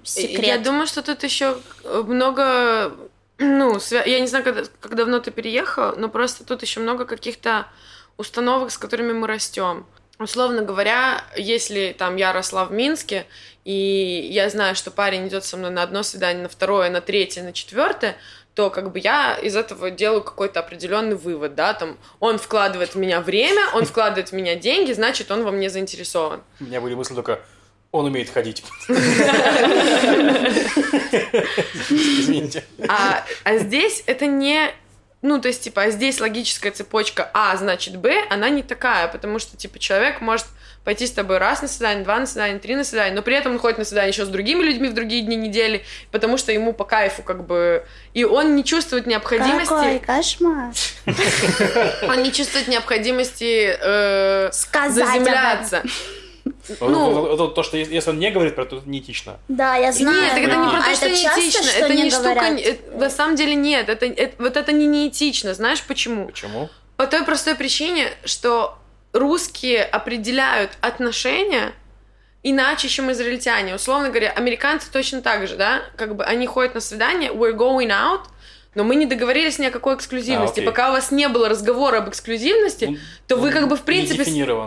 секрет. Я думаю, что тут еще много, ну, я не знаю, как давно ты переехал, но просто тут еще много каких-то установок, с которыми мы растем. Условно говоря, если там я росла в Минске, и я знаю, что парень идет со мной на одно свидание, на второе, на третье, на четвертое, то как бы я из этого делаю какой-то определенный вывод, да, там, он вкладывает в меня время, он вкладывает в меня деньги, значит, он во мне заинтересован. У меня были мысли только... Он умеет ходить. Извините. А здесь это не... Ну, то есть, типа, а здесь логическая цепочка А, значит, Б, она не такая, потому что, типа, человек может пойти с тобой раз на свидание, два на свидание, три на свидание, но при этом он ходит на свидание еще с другими людьми в другие дни недели, потому что ему по кайфу, как бы... И он не чувствует необходимости... Какой кошмар! Он не чувствует необходимости заземляться. То, что если он не говорит про это, это неэтично. Да, я знаю. Нет, это не про то, что неэтично. Это не штука... На самом деле нет. Вот это не неэтично. Знаешь почему? Почему? По той простой причине, что русские определяют отношения иначе, чем израильтяне. Условно говоря, американцы точно так же, да? Как бы они ходят на свидание, we're going out, но мы не договорились ни о какой эксклюзивности. Пока у вас не было разговора об эксклюзивности, то вы как бы в принципе...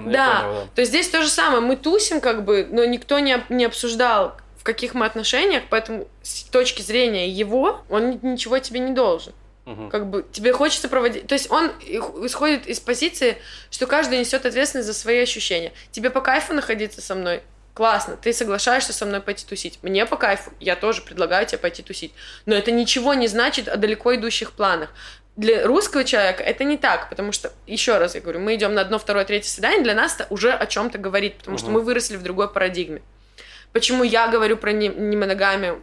Да, то здесь то же самое. Мы тусим как бы, но никто не обсуждал, в каких мы отношениях, поэтому с точки зрения его, он ничего тебе не должен. Угу. Как бы тебе хочется проводить... То есть он исходит из позиции, что каждый несет ответственность за свои ощущения. Тебе по кайфу находиться со мной? Классно, ты соглашаешься со мной пойти тусить. Мне по кайфу, я тоже предлагаю тебе пойти тусить. Но это ничего не значит о далеко идущих планах. Для русского человека это не так, потому что, еще раз я говорю, мы идем на одно, второе, третье свидание, для нас это уже о чем-то говорит, потому что мы выросли в другой парадигме. Почему я говорю про немоногамию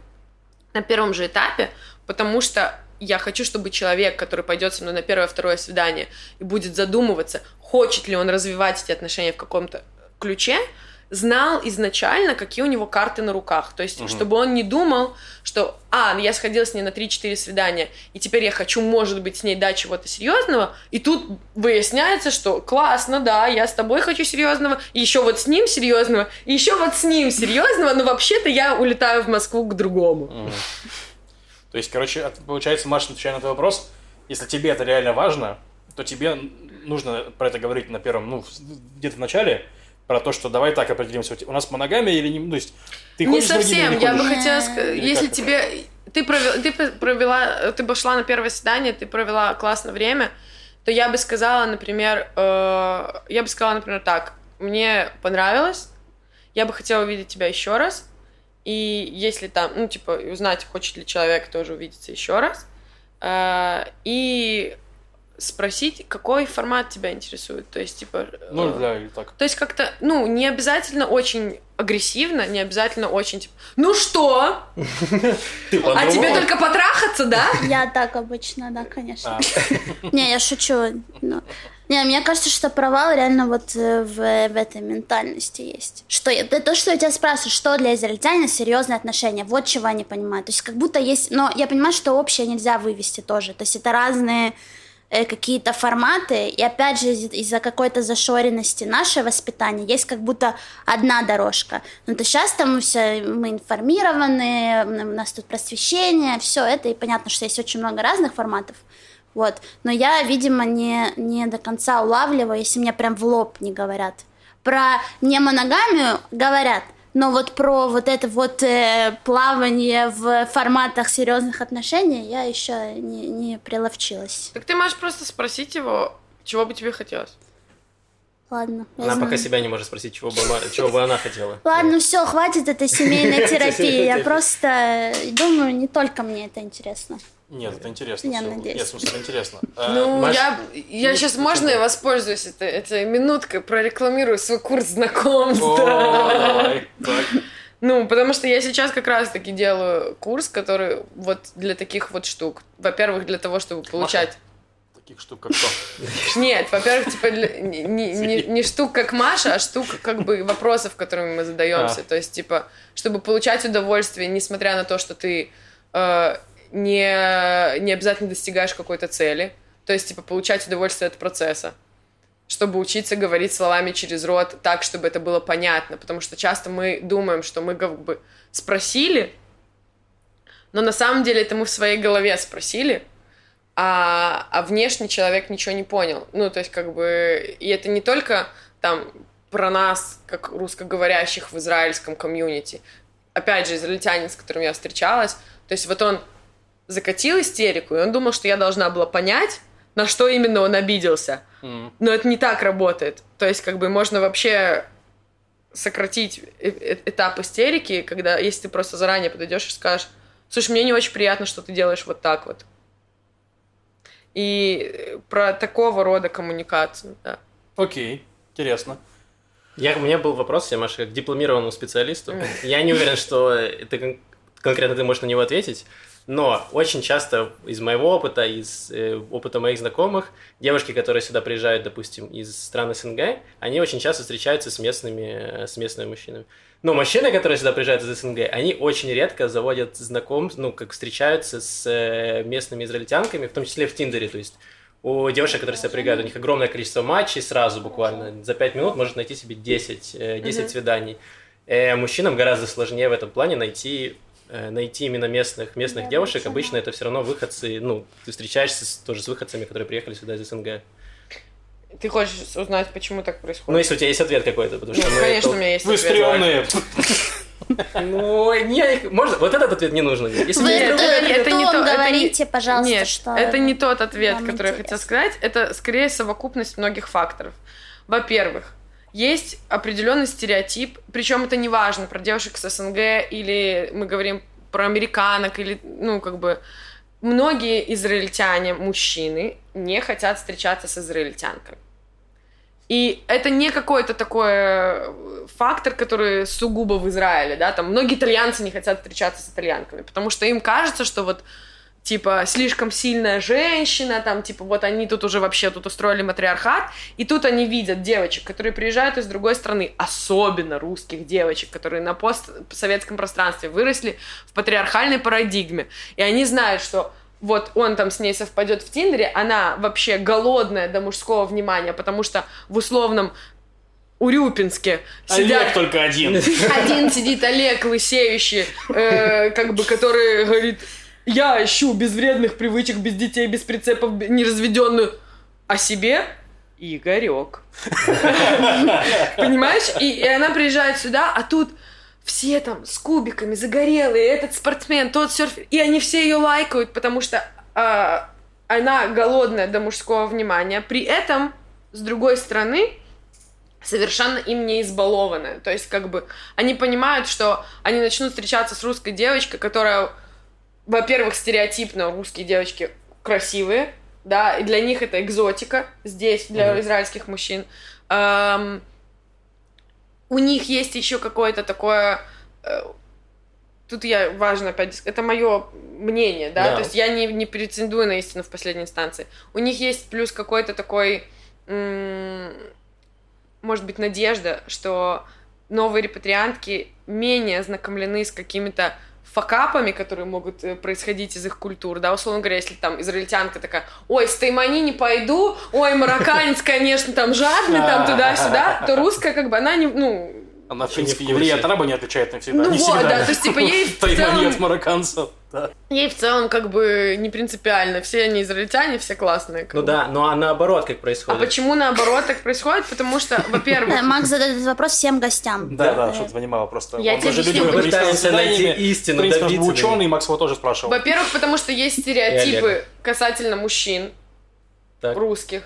на первом же этапе? Потому что я хочу, чтобы человек, который пойдет со мной на первое-второе свидание и будет задумываться, хочет ли он развивать эти отношения в каком-то ключе, знал изначально, какие у него карты на руках. То есть, чтобы он не думал, что, я сходила с ней на 3-4 свидания, и теперь я хочу, может быть, с ней дать чего-то серьезного, и тут выясняется, что классно, да, я с тобой хочу серьезного, и еще вот с ним серьезного, и еще вот с ним серьезного, но вообще-то я улетаю в Москву к другому. То есть, короче, получается, Маша, отвечая на этот вопрос, если тебе это реально важно, то тебе нужно про это говорить на первом, где-то в начале, про то, что давай так определимся, у нас моногамия или не... То есть, ты не совсем, я бы хотела сказать, если тебе... Ты пошла на первое свидание, ты провела классное время, то я бы сказала, например, так, мне понравилось, я бы хотела увидеть тебя еще раз, и если там, узнать, хочет ли человек тоже увидеться еще раз, и... спросить, какой формат тебя интересует. То есть, или так. То есть, как-то, не обязательно очень агрессивно, не обязательно очень, что? А тебе только потрахаться, да? Я так обычно, да, конечно. Не, я шучу. Не, мне кажется, что провал реально вот в этой ментальности есть. Что то, что я тебя спрашиваю, что для израильтяна серьезные отношения, вот чего они понимают. То есть, как будто есть... Но я понимаю, что общее нельзя вывести тоже. То есть, это разные... какие-то форматы, и опять же из-за какой-то зашоренности наше воспитание есть как будто одна дорожка. Но то сейчас там все, мы информированы, у нас тут просвещение, все это, и понятно, что есть очень много разных форматов, вот. Но я, видимо, не до конца улавливаю, если мне прям в лоб не говорят. Про немоногамию говорят, но вот про вот это вот плавание в форматах серьезных отношений я еще не приловчилась. Так ты можешь просто спросить его, чего бы тебе хотелось. Ладно. Она пока себя не может спросить, чего бы она хотела. Ладно, все, хватит этой семейной терапии. Я просто думаю, не только мне это интересно. Нет, это интересно. Я надеюсь. Нет, смысл, это интересно. Я сейчас, можно я воспользуюсь этой минуткой, прорекламирую свой курс знакомства. Потому что я сейчас как раз-таки делаю курс, который вот для таких вот штук. Во-первых, для того, чтобы получать... Таких штук, как что? Нет, во-первых, не штук, как Маша, а штук, вопросов, которыми мы задаемся. То есть, чтобы получать удовольствие, несмотря на то, что ты... не обязательно достигаешь какой-то цели, то есть, получать удовольствие от процесса, чтобы учиться говорить словами через рот так, чтобы это было понятно, потому что часто мы думаем, что мы как бы спросили, но на самом деле это мы в своей голове спросили, а внешний человек ничего не понял, и это не только там про нас, как русскоговорящих в израильском комьюнити, опять же, израильтянин, с которым я встречалась, то есть вот он закатил истерику, и он думал, что я должна была понять, на что именно он обиделся. Но это не так работает. То есть можно вообще сократить этап истерики, когда если ты просто заранее подойдешь и скажешь: слушай, мне не очень приятно, что ты делаешь вот так вот. И про такого рода коммуникацию. Да. Окей, интересно. У меня был вопрос, Маша, как дипломированному специалисту. Я не уверен, что конкретно ты можешь на него ответить, но очень часто из моего опыта, из опыта моих знакомых, девушки, которые сюда приезжают, допустим, из стран СНГ, они очень часто встречаются с местными мужчинами. Но мужчины, которые сюда приезжают из СНГ, они очень редко заводят знакомств, встречаются с местными израильтянками, в том числе в Тиндере, то есть у девушек, которые себя пригают, у них огромное количество матчей сразу буквально, за 5 минут может найти себе 10 свиданий. Мужчинам гораздо сложнее в этом плане найти именно местных девушек. Обычно это все равно выходцы, ты встречаешься тоже с выходцами, которые приехали сюда из СНГ. Ты хочешь узнать, почему так происходит? Если у тебя есть ответ какой-то, потому что... конечно, у меня есть ответ. Вы стрёмные! Можно? Вот этот ответ не нужен. Говорите, пожалуйста, что... Нет, это не тот ответ, который я хотела сказать. Это скорее совокупность многих факторов. Во-первых, есть определенный стереотип, причем это не важно, про девушек с СНГ или мы говорим про американок, или, многие израильтяне, мужчины, не хотят встречаться с израильтянками. И это не какой-то такой фактор, который сугубо в Израиле, да, там многие итальянцы не хотят встречаться с итальянками, потому что им кажется, что вот типа, слишком сильная женщина, там, типа, вот они тут уже вообще тут устроили матриархат, и тут они видят девочек, которые приезжают из другой страны, особенно русских девочек, которые на постсоветском пространстве выросли в патриархальной парадигме, и они знают, что вот он там с ней совпадет в Тиндере, она вообще голодная до мужского внимания, потому что в условном Урюпинске сидят... Олег только один. Один сидит Олег лысеющий, как бы, который говорит: я ищу без вредных привычек, без детей, без прицепов, неразведенную. А себе Игорек. Понимаешь? И она приезжает сюда, а тут все там с кубиками загорелые, этот спортсмен, тот серфер. И они все ее лайкают, потому что она голодная до мужского внимания. При этом, с другой стороны, совершенно им не избалованы. То есть, как бы, они понимают, что они начнут встречаться с русской девочкой, которая, во-первых, стереотипно русские девочки красивые, да, и для них это экзотика здесь, для израильских мужчин. У них есть еще какое-то такое... Тут я важно опять... Это мое мнение, да? То есть я не претендую на истину в последней инстанции. У них есть плюс какой-то такой... может быть, надежда, что новые репатриантки менее ознакомлены с какими-то факапами, которые могут происходить из их культур, да, условно говоря, если там израильтянка такая: ой, с Таймани не пойду, ой, марокканец, конечно, там жадный, там туда-сюда, то русская, как бы, она не, ну... Она, в принципе, еврея от араба не отличает навсегда. Ну вот, да, то есть, типа, ей в целом... Таймани от марокканцев, да. Ей в целом, как бы, не принципиально. Все они израильтяне, все классные. Ну да, но а наоборот как происходит? А почему наоборот так происходит? Потому что, во-первых... Макс задает этот вопрос всем гостям. Да, чтобы понимала просто. Я тебе объясню. Мы пытаемся найти истину, добиться. В принципе, ученый, Макс его тоже спрашивал. Во-первых, потому что есть стереотипы касательно мужчин русских.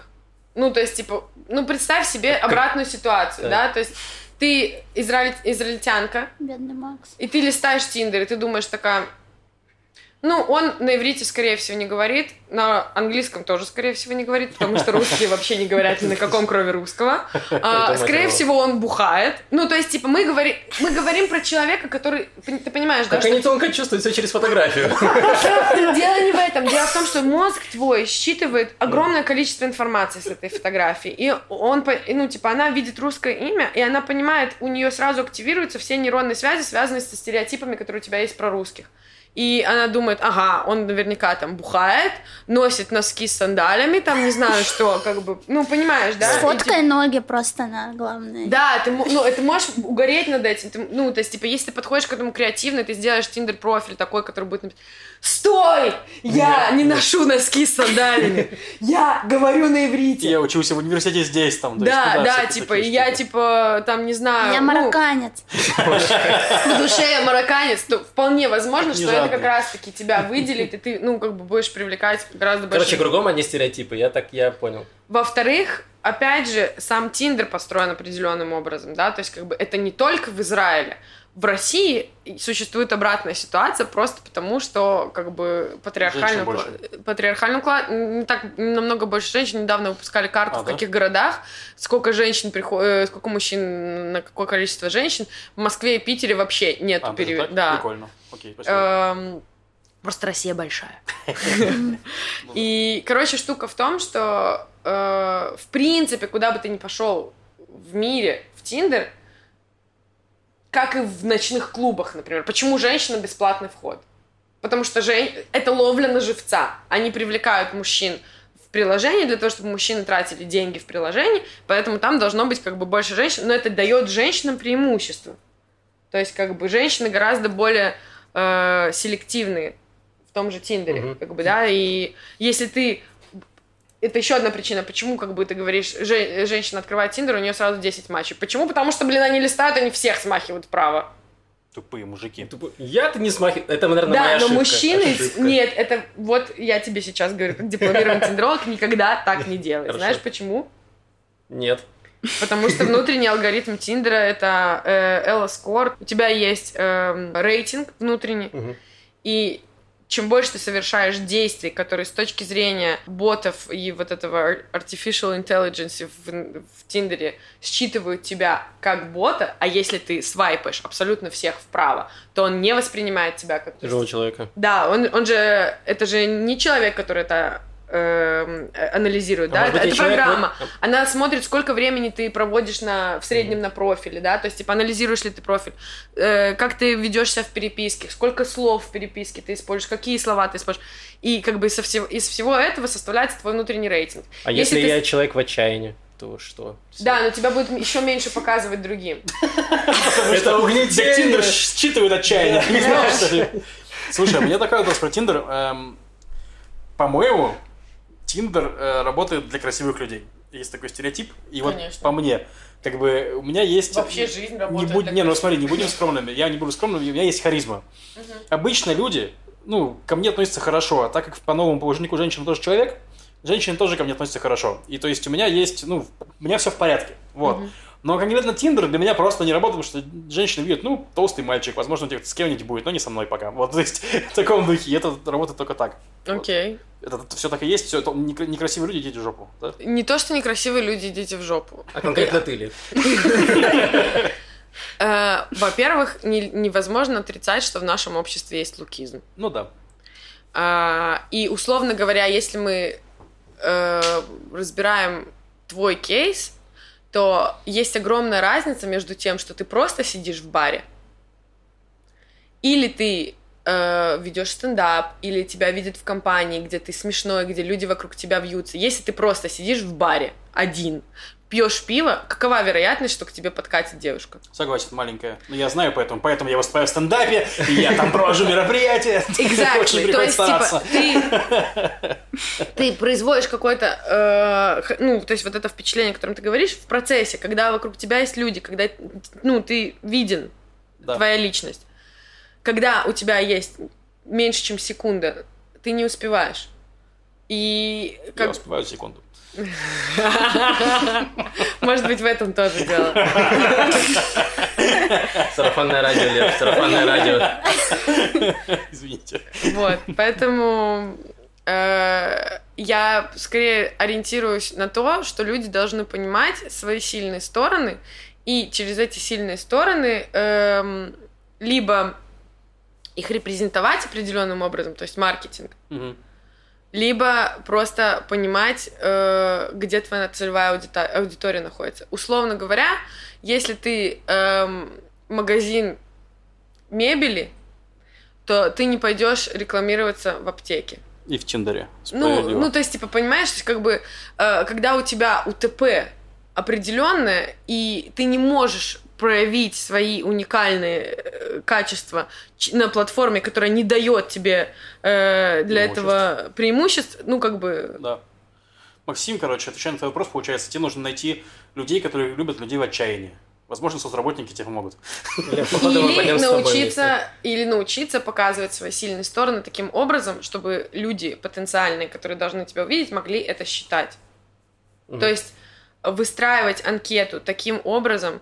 Ну, то есть, типа, ну, представь себе обратную ситуацию, да, то есть... Ты израильтянка, бедный Макс, и ты листаешь Тиндер, и ты думаешь такая: ну, он на иврите, скорее всего, не говорит, на английском тоже, скорее всего, не говорит, потому что русские вообще не говорят ни на каком, кроме русского. Скорее всего, он бухает. Ну, то есть, типа, мы говорим про человека, который... Ты понимаешь, да? Как они тонко чувствуют все через фотографию. Дело не в этом. Дело в том, что мозг твой считывает огромное количество информации с этой фотографии. И он, ну, типа, она видит русское имя, и она понимает, у нее сразу активируются все нейронные связи, связанные со стереотипами, которые у тебя есть про русских. И она думает: ага, он наверняка там бухает, носит носки с сандалями, там не знаю что, как бы, ну, понимаешь, да? Сфоткай ноги просто на главное. Да, ты, ну, ты можешь угореть над этим, ты, ну, то есть, типа, если ты подходишь к этому креативно, ты сделаешь Тиндер-профиль такой, который будет написать: стой, я не ношу носки с сандалями, я говорю на иврите. Я учился в университете здесь, там. Да, типа, и я, типа, там, не знаю. Я марокканец. В душе я марокканец, то вполне возможно, что это как раз-таки тебя выделит, и ты, ну, как бы, будешь привлекать гораздо больше. Короче, кругом они стереотипы, я понял. Во-вторых, опять же, сам Тиндер построен определенным образом, да, то есть, как бы, это не только в Израиле. В России существует обратная ситуация просто потому, что, как бы, патриархальный уклад, не так, намного больше женщин. Недавно выпускали карту, в каких городах, сколько женщин приходит, сколько мужчин, на какое количество женщин. В Москве и Питере вообще нету перевода. Да. Прикольно. Окей, спасибо. Просто Россия большая. И, короче, штука в том, что, в принципе, куда бы ты ни пошел в мире, в Тиндер, как и в ночных клубах, например. Почему женщина бесплатный вход? Потому что это ловля на живца. Они привлекают мужчин в приложение для того, чтобы мужчины тратили деньги в приложении, поэтому там должно быть, как бы, больше женщин, но это дает женщинам преимущество. То есть, как бы, женщины гораздо более селективные в том же Тиндере, как бы, да, и если ты... Это еще одна причина, почему, как бы, ты говоришь, женщина открывает Тиндер, у нее сразу 10 матчей. Почему? Потому что, блин, они листают, они всех смахивают вправо. Тупые мужики. Я-то не смахиваю. Это, наверное, моя ошибка. Да, но мужчины... Нет, это вот я тебе сейчас говорю, как дипломированный тиндеролог, никогда так не делай. Знаешь почему? Нет. Потому что внутренний алгоритм Тиндера — это Elo Score. У тебя есть рейтинг внутренний, и... чем больше ты совершаешь действий, которые с точки зрения ботов и вот этого artificial intelligence в Тиндере считывают тебя как бота, а если ты свайпаешь абсолютно всех вправо, то он не воспринимает тебя как... Живого человека. Да, он же... Это же не человек, который это... анализирует, да, это программа. Человек, да? Она смотрит, сколько времени ты проводишь в среднем на профиле, да, то есть, типа, анализируешь ли ты профиль, как ты ведешься в переписке, сколько слов в переписке ты используешь, какие слова ты используешь, и как бы из всего этого составляется твой внутренний рейтинг. А если я человек в отчаянии, то что? Да, но тебя будет еще меньше показывать другим. Это угнетение. Тиндер считывает отчаяние, ты не знаешь, что ли? Слушай, у меня такой вопрос про Тиндер. По-моему, Тиндер работает для красивых людей. Есть такой стереотип. И конечно. Вот по мне, как бы у меня есть... Вообще жизнь работает для красивых. Ну смотри, не будем скромными. Я не буду скромным, у меня есть харизма. Угу. Обычно люди, ну, ко мне относятся хорошо, а так как по новому положению женщина тоже человек, женщины тоже ко мне относятся хорошо. И то есть у меня есть, ну, у меня все в порядке. Вот. Угу. Но конкретно Тиндер для меня просто не работал, потому что женщины видят, ну, толстый мальчик, возможно, у тебя с кем-нибудь будет, но не со мной пока. Вот, то есть, в таком духе. Это работает только так. Окей. Вот. Это все так и есть, все, это некрасивые люди, идите в жопу, да? Не то, что некрасивые люди, идите в жопу. А конкретно ты ли? Во-первых, невозможно отрицать, что в нашем обществе есть лукизм. Ну да. И, условно говоря, если мы разбираем твой кейс, то есть огромная разница между тем, что ты просто сидишь в баре, или ты ведешь стендап, или тебя видят в компании, где ты смешной, где люди вокруг тебя вьются. Если ты просто сидишь в баре один, пьешь пиво, какова вероятность, что к тебе подкатит девушка? Согласен, маленькая. Но я знаю, поэтому я выступаю в стендапе, и я там провожу мероприятие. Exactly. То есть, типа, ты производишь какое-то, ну, то есть вот это впечатление, о котором ты говоришь, в процессе, когда вокруг тебя есть люди, когда, ну, ты виден, да, твоя личность. Когда у тебя есть меньше, чем секунда, ты не успеваешь. И как... Я успеваю секунду. Может быть, в этом тоже дело. Сарафанное радио, Лев, сарафанное радио. Извините. Вот, поэтому я скорее ориентируюсь на то, что люди должны понимать свои сильные стороны, и через эти сильные стороны либо их репрезентовать определенным образом, то есть маркетинг, либо просто понимать, где твоя целевая аудитория находится. Условно говоря, если ты магазин мебели, то ты не пойдешь рекламироваться в аптеке. И в Тиндере. Ну, то есть, типа, понимаешь, то есть, как бы, когда у тебя УТП определенное, и ты не можешь проявить свои уникальные качества на платформе, которая не дает тебе для этого преимуществ, ну, как бы... Да. Максим, короче, отвечая на твой вопрос, получается, тебе нужно найти людей, которые любят людей в отчаянии. Возможно, соцработники тебе помогут. Или научиться показывать свои сильные стороны таким образом, чтобы люди потенциальные, которые должны тебя увидеть, могли это считать. То есть выстраивать анкету таким образом,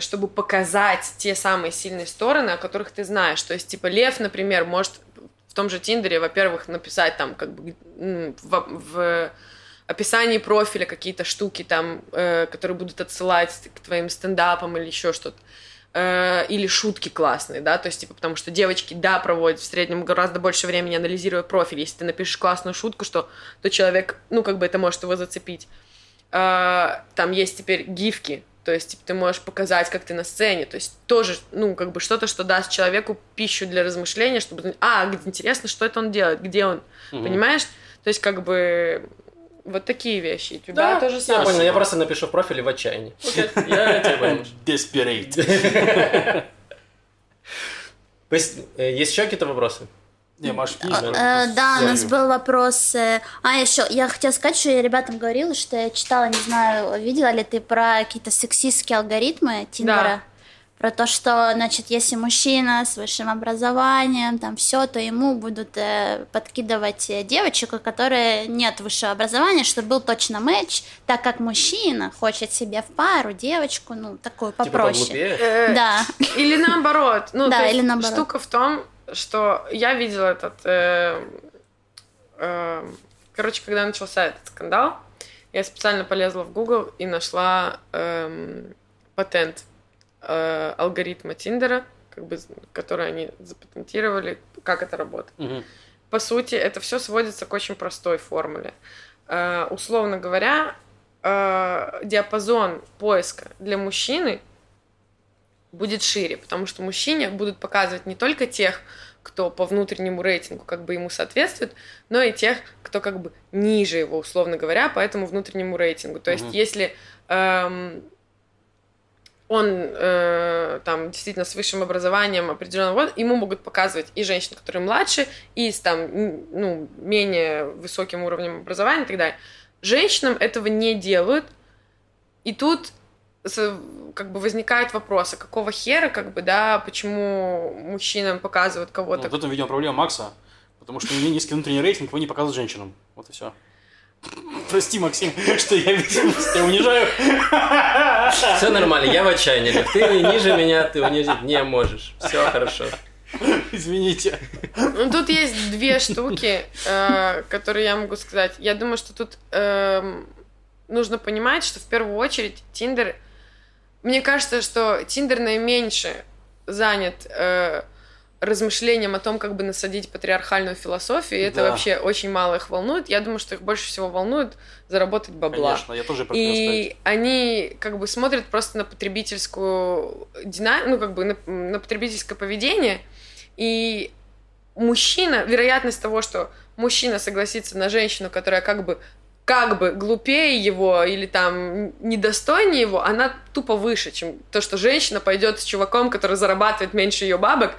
чтобы показать те самые сильные стороны, о которых ты знаешь. То есть, типа, Лев, например, может в том же Тиндере, во-первых, написать там, как бы, в описании профиля какие-то штуки там, которые будут отсылать к твоим стендапам или еще что-то. Или шутки классные, да, то есть, типа, потому что девочки, да, проводят в среднем гораздо больше времени, анализируя профиль. Если ты напишешь классную шутку, то человек, ну, как бы, это может его зацепить. Там есть теперь гифки. То есть, типа, ты можешь показать, как ты на сцене. То есть, тоже, ну, как бы что-то, что даст человеку пищу для размышления, чтобы... интересно, что это он делает, где он, понимаешь? То есть, как бы, вот такие вещи. У тебя тоже самое. Я понял, я просто напишу в профиле в отчаянии. Я тебя... Desperate. Есть еще какие-то вопросы? Не, Маш, да, у нас был вопрос. Еще я хотела сказать, что я ребятам говорила, что я читала, не знаю, видела ли ты про какие-то сексистские алгоритмы Тиндера? Да. Про то, что, значит, если мужчина с высшим образованием, там все, то ему будут подкидывать девочек, у которой нет высшего образования, чтобы был точно мэтч, так как мужчина хочет себе в пару девочку, ну, такую попроще. Типа поглупее? Да. Или наоборот. Ну, да, или наоборот. Штука в том... что я видела этот... Короче, когда начался этот скандал, я специально полезла в Google и нашла патент алгоритма Тиндера, как бы, который они запатентировали, как это работает. Угу. По сути, это все сводится к очень простой формуле. Условно говоря, диапазон поиска для мужчины будет шире, потому что мужчине будут показывать не только тех, кто по внутреннему рейтингу как бы ему соответствует, но и тех, кто как бы ниже его, условно говоря, по этому внутреннему рейтингу. То есть, если он там действительно с высшим образованием определенного, вот, ему могут показывать и женщин, которые младше, и с там, ну, менее высоким уровнем образования и так далее. Женщинам этого не делают, и тут как бы возникают вопросы, какого хера, как бы, да, почему мужчинам показывают кого-то. Ну, вот это, видимо, проблема Макса, потому что у меня низкий внутренний рейтинг, его не показывают женщинам. Вот и все. Прости, Максим, что я, видимо, тебя унижаю. Все нормально, я в отчаянии. Ты ниже меня, ты унизить не можешь. Все хорошо. Извините. Ну, тут есть две штуки, которые я могу сказать. Я думаю, что тут нужно понимать, что в первую очередь Tinder... Мне кажется, что Tinder наименьше занят размышлением о том, как бы насадить патриархальную философию, и это вообще очень мало их волнует. Я думаю, что их больше всего волнует заработать бабла. Конечно, я тоже против. И они как бы смотрят просто на потребительскую динамику, ну, как бы на потребительское поведение, и мужчина, вероятность того, что мужчина согласится на женщину, которая как бы глупее его или там недостойнее его, она тупо выше, чем то, что женщина пойдет с чуваком, который зарабатывает меньше ее бабок,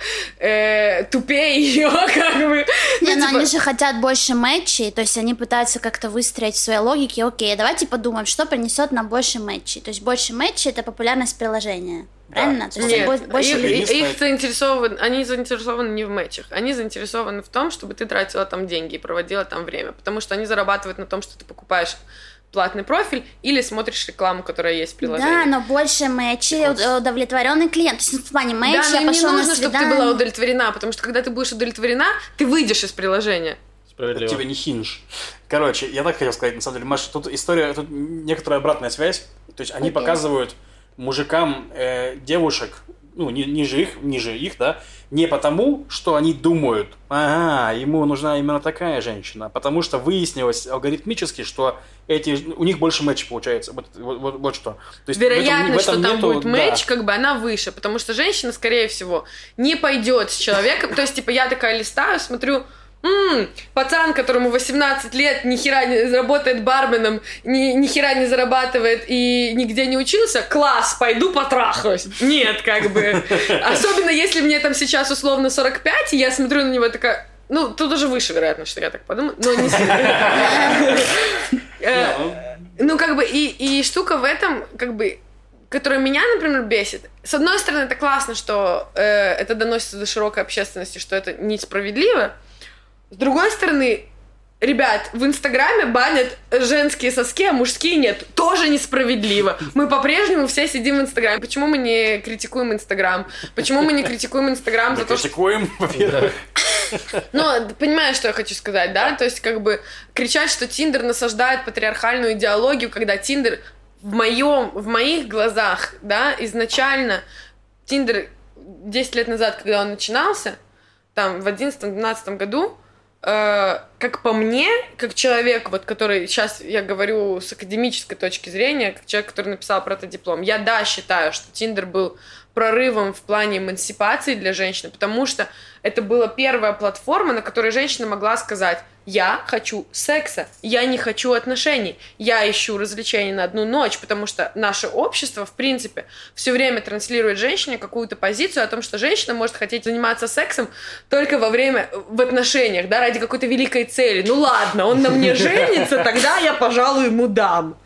тупее ее, как бы. Не, ну, типа... они же хотят больше мэтчей, то есть они пытаются как-то выстроить в своей логике, окей, давайте подумаем, что принесет нам больше мэтчей. То есть больше мэтчей — это популярность приложения. Правильно? Да. Нет, они заинтересованы не в мэтчах, они заинтересованы в том, чтобы ты тратила там деньги и проводила там время, потому что они зарабатывают на том, что ты покупаешь платный профиль или смотришь рекламу, которая есть в приложении. Да, но больше мэтчей, удовлетворенный клиент. То есть в плане мэтч, да, я пошла на свидание. Да, но им не нужно, чтобы ты была удовлетворена, потому что когда ты будешь удовлетворена, ты выйдешь из приложения. Справедливо. Это тебе не хинж. Короче, я так хотел сказать, на самом деле, Маша, тут история, тут некоторая обратная связь, то есть они показывают мужикам девушек, ну, ниже их, да, не потому, что они думают, ага, ему нужна именно такая женщина, а потому что выяснилось алгоритмически, что у них больше мэтч получается. Вот что. То есть вероятность, в этом что там нету, будет мэтч, да, как бы она выше, потому что женщина, скорее всего, не пойдет с человеком. То есть, типа, я такая листаю, смотрю, пацан, которому 18 лет, нихера не работает барменом, нихера не зарабатывает и нигде не учился, класс, пойду потрахаюсь. Нет, как бы. Особенно если мне там сейчас условно 45, и я смотрю на него такая... Ну, тут уже выше, вероятно, что я так подумаю. Но не сильно. Ну, как бы, и штука в этом, как бы... которая меня, например, бесит. С одной стороны, это классно, что это доносится до широкой общественности, что это несправедливо. С другой стороны, ребят, в Инстаграме банят женские соски, а мужские нет. Тоже несправедливо. Мы по-прежнему все сидим в Инстаграме. Почему мы не критикуем Инстаграм? Почему мы не критикуем Инстаграм за то, что... Критикуем, во-первых. Ну, понимаешь, что я хочу сказать, да? То есть, как бы, кричать, что Тиндер насаждает патриархальную идеологию, когда Тиндер в моих глазах, да, изначально... Тиндер 10 лет назад, когда он начинался, там, в 2011-2012 году, как по мне, как человек, вот, который сейчас я говорю с академической точки зрения, как человек, который написал про это диплом, я, да, считаю, что Tinder был прорывом в плане эмансипации для женщины, потому что это была первая платформа, на которой женщина могла сказать: я хочу секса, я не хочу отношений, я ищу развлечений на одну ночь, потому что наше общество, в принципе, все время транслирует женщине какую-то позицию о том, что женщина может хотеть заниматься сексом только в отношениях, да, ради какой-то великой цели. Ну ладно, он на мне женится, тогда я, пожалуй, ему дам.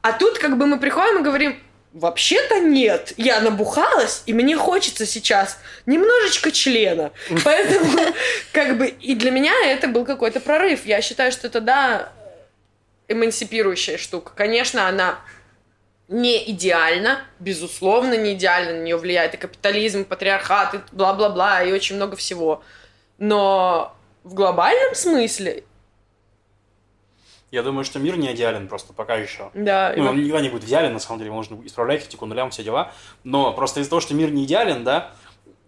А тут как бы мы приходим и говорим: вообще-то нет, я набухалась, и мне хочется сейчас немножечко члена. Поэтому, как бы, и для меня это был какой-то прорыв. Я считаю, что это, да, эмансипирующая штука. Конечно, она не идеально, безусловно, не идеально, на нее влияет и капитализм, и патриархат, и бла-бла-бла, и очень много всего. Но в глобальном смысле... Я думаю, что мир не идеален просто пока еще. Да, ну, он никогда не будет идеален, на самом деле, нужно исправлять критику нулям, все дела. Но просто из-за того, что мир не идеален, да,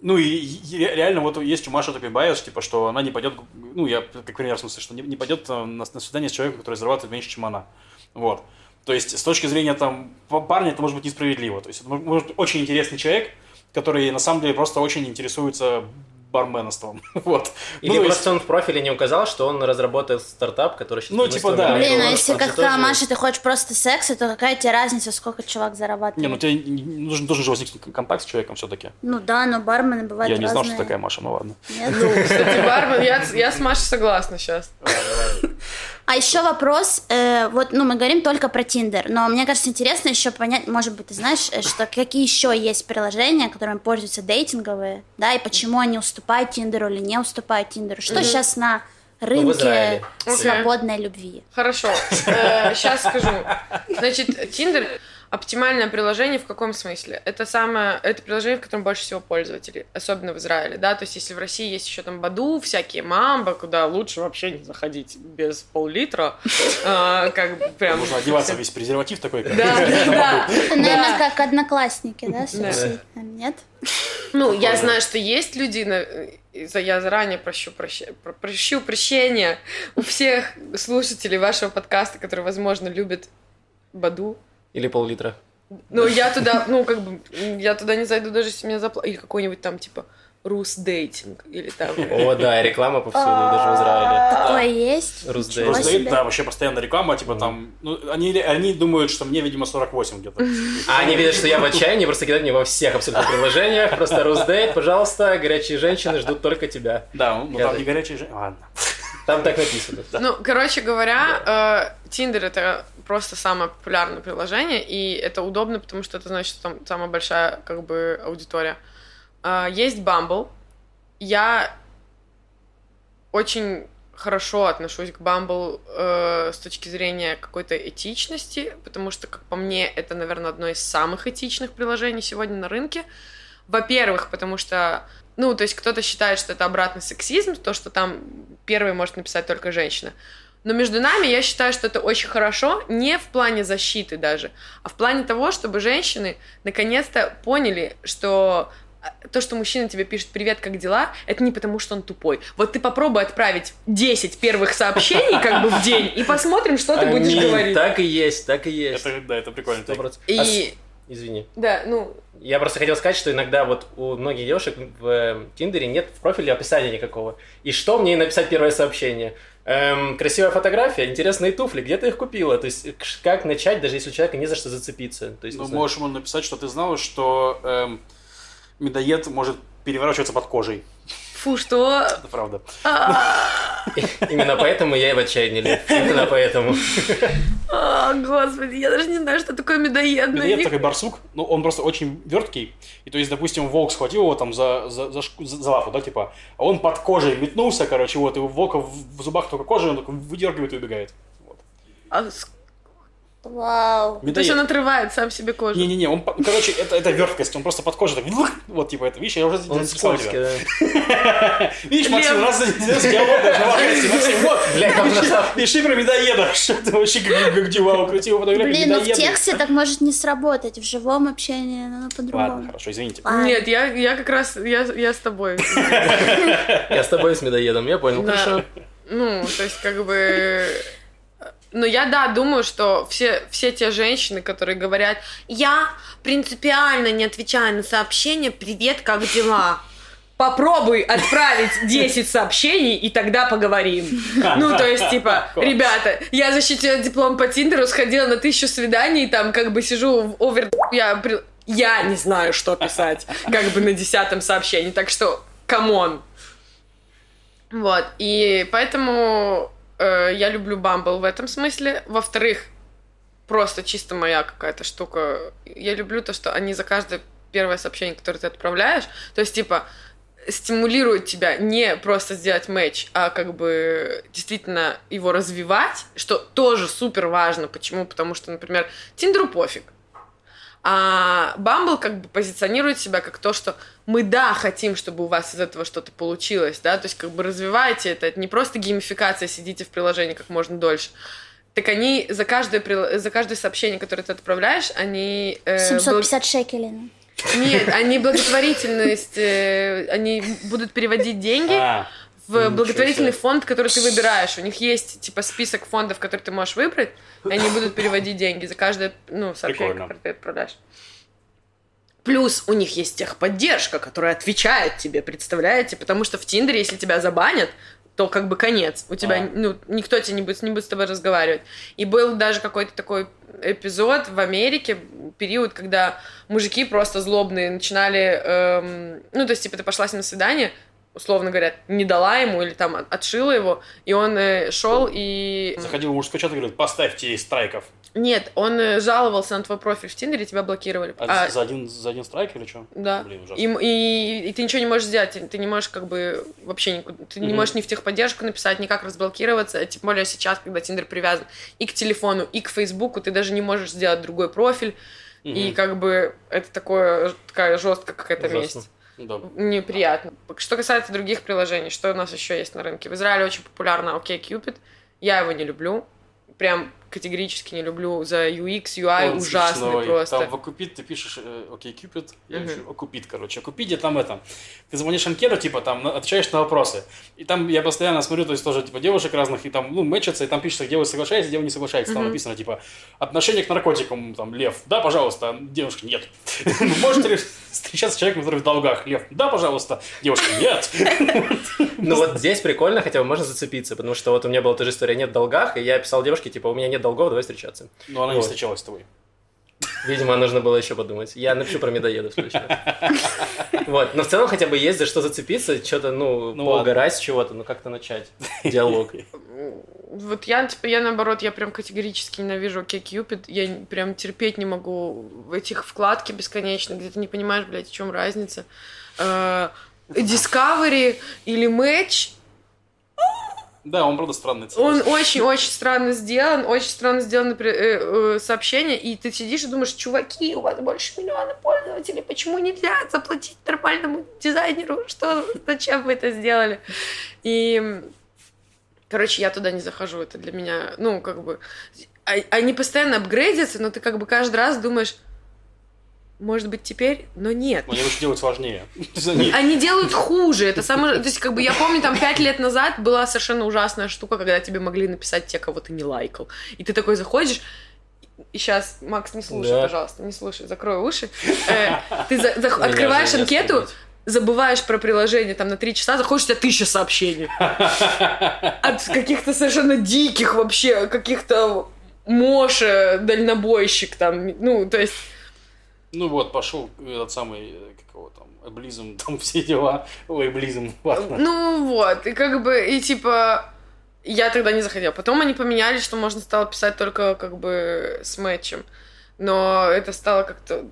ну и реально вот есть у Маши такой байос, типа, что она не пойдет, ну я как пример в смысле, что не пойдет на свидание с человеком, который зарабатывает меньше, чем она. Вот. То есть с точки зрения там парня это может быть несправедливо. То есть это может быть очень интересный человек, который на самом деле просто очень интересуется... барменством, вот. Или ну, просто он в профиле не указал, что он разработал стартап, который сейчас... Ну, типа, да. Блин, а если как тоже... Маша, ты хочешь просто секса, то какая тебе разница, сколько чувак зарабатывает? Не, ну тебе нужен же возникнуть контакт с человеком все-таки. Ну да, но бармены бывают разные. Я не знал, что такая Маша, ну ладно. Нет? Ну, кстати, бармен, я с Машей согласна сейчас. А еще вопрос, вот, ну, мы говорим только про Tinder, но мне кажется, интересно еще понять, может быть, ты знаешь, что какие еще есть приложения, которыми пользуются дейтинговые, да, и почему они уступают Тиндеру или не уступают Тиндеру, что сейчас на рынке свободной любви. Хорошо, сейчас скажу. Значит, Tinder оптимальное приложение в каком смысле? Это приложение, в котором больше всего пользователей, особенно в Израиле, да, то есть если в России есть еще там Баду, всякие Мамбы, куда лучше вообще не заходить без пол-литра, как прям... Можно одеваться весь презерватив такой, как... Да, наверное, как Одноклассники, да, нет? Ну, я знаю, что есть люди... Я заранее прошу прощения у всех слушателей вашего подкаста, которые, возможно, любят Баду. Или пол-литра. Ну, я туда, ну, как бы, я туда не зайду, даже если меня заплатят. Или какой-нибудь там, типа, рус-дейтинг. Или там... О, да, реклама повсюду, даже в Израиле. Такое есть? Рус-дейт, да, вообще постоянно реклама, типа, там... Они думают, что мне, видимо, 48 где-то. А они видят, что я в отчаянии, просто кидают мне во всех абсолютно приложениях. Просто рус-дейт, пожалуйста, горячие женщины ждут только тебя. Да, ну там не горячие женщины. Ладно. Там так написано. Ну, короче говоря, Tinder — это просто самое популярное приложение, и это удобно, потому что это значит, что там самая большая, как бы, аудитория. Есть Bumble. Я очень хорошо отношусь к Bumble с точки зрения какой-то этичности, потому что, как по мне, это, наверное, одно из самых этичных приложений сегодня на рынке. Во-первых, потому что... Ну, то есть кто-то считает, что это обратный сексизм, то, что там первый может написать только женщина. Но между нами я считаю, что это очень хорошо, не в плане защиты даже, а в плане того, чтобы женщины наконец-то поняли, что то, что мужчина тебе пишет «Привет, как дела?», это не потому, что он тупой. Вот ты попробуй отправить 10 первых сообщений как бы в день, и посмотрим, что ты будешь говорить. Так и есть, так и есть. Да, это прикольно. Извини. Да, ну... Я просто хотел сказать, что иногда вот у многих девушек в Тиндере нет в профиле описания никакого. И что мне написать первое сообщение? Красивая фотография, интересные туфли, где ты их купила? То есть как начать, даже если у человека не за что зацепиться? То есть, ну, можешь ему написать, что ты знала, что медоед может переворачиваться под кожей. Фу, что? Это правда. Именно поэтому я и в отчаянии лег. Именно поэтому. О, господи, я даже не знаю, что такое медоед. Медоед такой барсук, но он просто очень верткий. И то есть, допустим, волк схватил его там за лапу, да, типа, а он под кожей метнулся, короче, вот, и у волка в зубах только кожа, он такой выдергивает и убегает. Вау. Медоед. То есть он отрывает сам себе кожу. Не-не-не, он, короче, это верткость, он просто под кожу так, вот типа это, видишь, я уже записал тебя. Видишь, Максим, раз за диалог даже лохается, Максим, вот, блядь, пиши про медоеда, что ты вообще как дивал, крутил фотографию медоеда. Блин, ну в тексте так может не сработать, в живом общении, ну по-другому. Ладно, хорошо, извините. Нет, я как раз, я с тобой. Я с тобой с медоедом, я понял, хорошо. Ну, то есть как бы... Но я, да, думаю, что все те женщины, которые говорят, я принципиально не отвечаю на сообщения «Привет, как дела?», попробуй отправить 10 сообщений, и тогда поговорим. Ну, то есть, типа, ребята, я защитила диплом по Тиндеру, сходила на 1000 свиданий, там, как бы, сижу в овер... Я не знаю, что писать, как бы, на 10-м сообщении, так что, камон. Вот, и поэтому... Я люблю Bumble в этом смысле. Во-вторых, просто чисто моя какая-то штука. Я люблю то, что они за каждое первое сообщение, которое ты отправляешь, то есть, типа, стимулируют тебя не просто сделать матч, а как бы действительно его развивать, что тоже супер важно. Почему? Потому что, например, Тиндеру пофиг. А Bumble как бы позиционирует себя как то, что мы, да, хотим, чтобы у вас из этого что-то получилось, да, то есть как бы развивайте это не просто геймификация, сидите в приложении как можно дольше. Так они за каждое сообщение, которое ты отправляешь, они... 750 шекелей. Нет, они благотворительность, они будут переводить деньги в благотворительный фонд, который ты выбираешь. У них есть типа список фондов, которые ты можешь выбрать, и они будут переводить деньги за каждое сообщение, которое ты отправляешь. Плюс у них есть техподдержка, которая отвечает тебе, представляете? Потому что в Тиндере, если тебя забанят, то как бы конец. У тебя, никто тебе не будет с тобой разговаривать. И был даже какой-то такой эпизод в Америке, период, когда мужики просто злобные начинали... ну, то есть, типа, ты пошла с ним на свидание, условно говоря, не дала ему или там отшила его, и он шел и... Заходил в мужской чат и говорит, поставьте ей страйков. Нет, он жаловался на твой профиль в Тиндере, тебя блокировали. За один страйк или что? Да. Блин, ужасно. И ты ничего не можешь сделать, ты не можешь как бы вообще никуда, ты не можешь ни в техподдержку написать, никак разблокироваться, тем более сейчас, когда Тиндер привязан и к телефону, и к Фейсбуку, ты даже не можешь сделать другой профиль, и как бы это такая жесткая какая-то месть. Да. Неприятно. Что касается других приложений, что у нас еще есть на рынке? В Израиле очень популярна OkCupid, я его не люблю. Прям категорически не люблю за UX, UI, ужасный просто. Там в OkCupid ты пишешь OkCupid, я пишу OkCupid, короче. OkCupid там это, ты звонишь анкету, типа там отвечаешь на вопросы. И там я постоянно смотрю, то есть тоже типа девушек разных, и там, мэчатся, и там пишется, где вы соглашаетесь, где вы не соглашаетесь. Там написано, типа, отношение к наркотикам, там, лев, да, пожалуйста, девушка, нет. Можете ли встречаться с человеком, который в долгах, лев, да, пожалуйста, девушка, нет. Ну вот здесь прикольно, хотя бы можно зацепиться, потому что вот у меня была тоже история «нет в долгах», и я писал девушке, типа, у меня нет долгов, давай встречаться. Но она не встречалась с тобой. Видимо, нужно было еще подумать. Я напишу про медоедов случайно. Вот. Но в целом хотя бы есть за что зацепиться, что-то, поугарать с чего-то, как-то начать диалог. Вот я наоборот, я прям категорически ненавижу OkCupid. Я прям терпеть не могу этих вкладки бесконечно, где ты не понимаешь, блядь, в чем разница. Discovery или Match. Да, он, правда, странный. Он очень-очень странно сделан, очень странно сделано сообщение, и ты сидишь и думаешь, чуваки, у вас больше миллиона пользователей, почему нельзя заплатить нормальному дизайнеру? Зачем вы это сделали? И, короче, я туда не захожу, это для меня, как бы... Они постоянно апгрейдятся, но ты как бы каждый раз думаешь... Может быть, теперь, но нет. Они лучше делают сложнее. Они делают хуже. Это самое... То есть, как бы, я помню, там 5 лет назад была совершенно ужасная штука, когда тебе могли написать те, кого ты не лайкал. И ты такой заходишь... И сейчас, Макс, не слушай, пожалуйста, не слушай, закрой уши. Ты открываешь анкету... забываешь про приложение там на 3 часа, заходишь, у тебя 1000 сообщений. От каких-то совершенно диких вообще, каких-то Моша, дальнобойщик там, то есть... Ну вот, пошел этот самый, эблизм, там все дела, эблизм, ладно. Ну вот, и как бы, и типа, я тогда не заходила. Потом они поменяли, что можно стало писать только как бы с мэтчем. Но это стало как-то,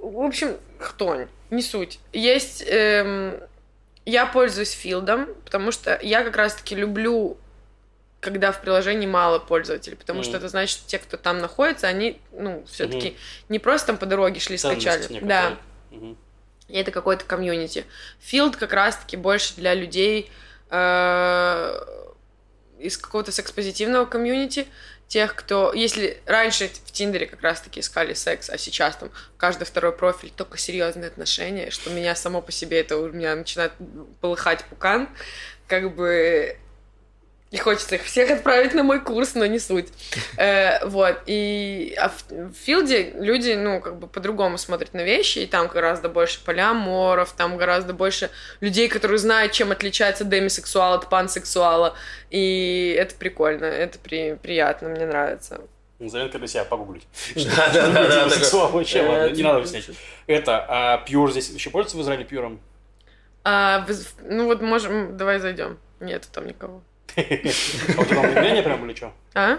в общем, хтонь, не суть. Есть, я пользуюсь филдом, потому что я как раз-таки люблю... когда в приложении мало пользователей, потому что это значит, что те, кто там находится, они, все-таки не просто там по дороге шли, скачали. Да. И это какой-то комьюнити. Филд как раз-таки больше для людей из какого-то секс-позитивного комьюнити, тех, кто... Если раньше в Тиндере как раз-таки искали секс, а сейчас там каждый второй профиль только серьезные отношения, что меня само по себе это... У меня начинает полыхать пукан, как бы... И хочется их всех отправить на мой курс, но не суть. Вот. А в филде люди, как бы по-другому смотрят на вещи, и там гораздо больше полиаморов, там гораздо больше людей, которые знают, чем отличается демисексуал от пансексуала. И это прикольно, это приятно, мне нравится. Заметка для себя, погуглить. Демисексуал вообще, ладно, не надо объяснять. Это, Pure здесь еще пользуется в Израиле Pure? Ну вот можем, давай зайдем. Нету там никого. А у тебя там объявление прям или что? А?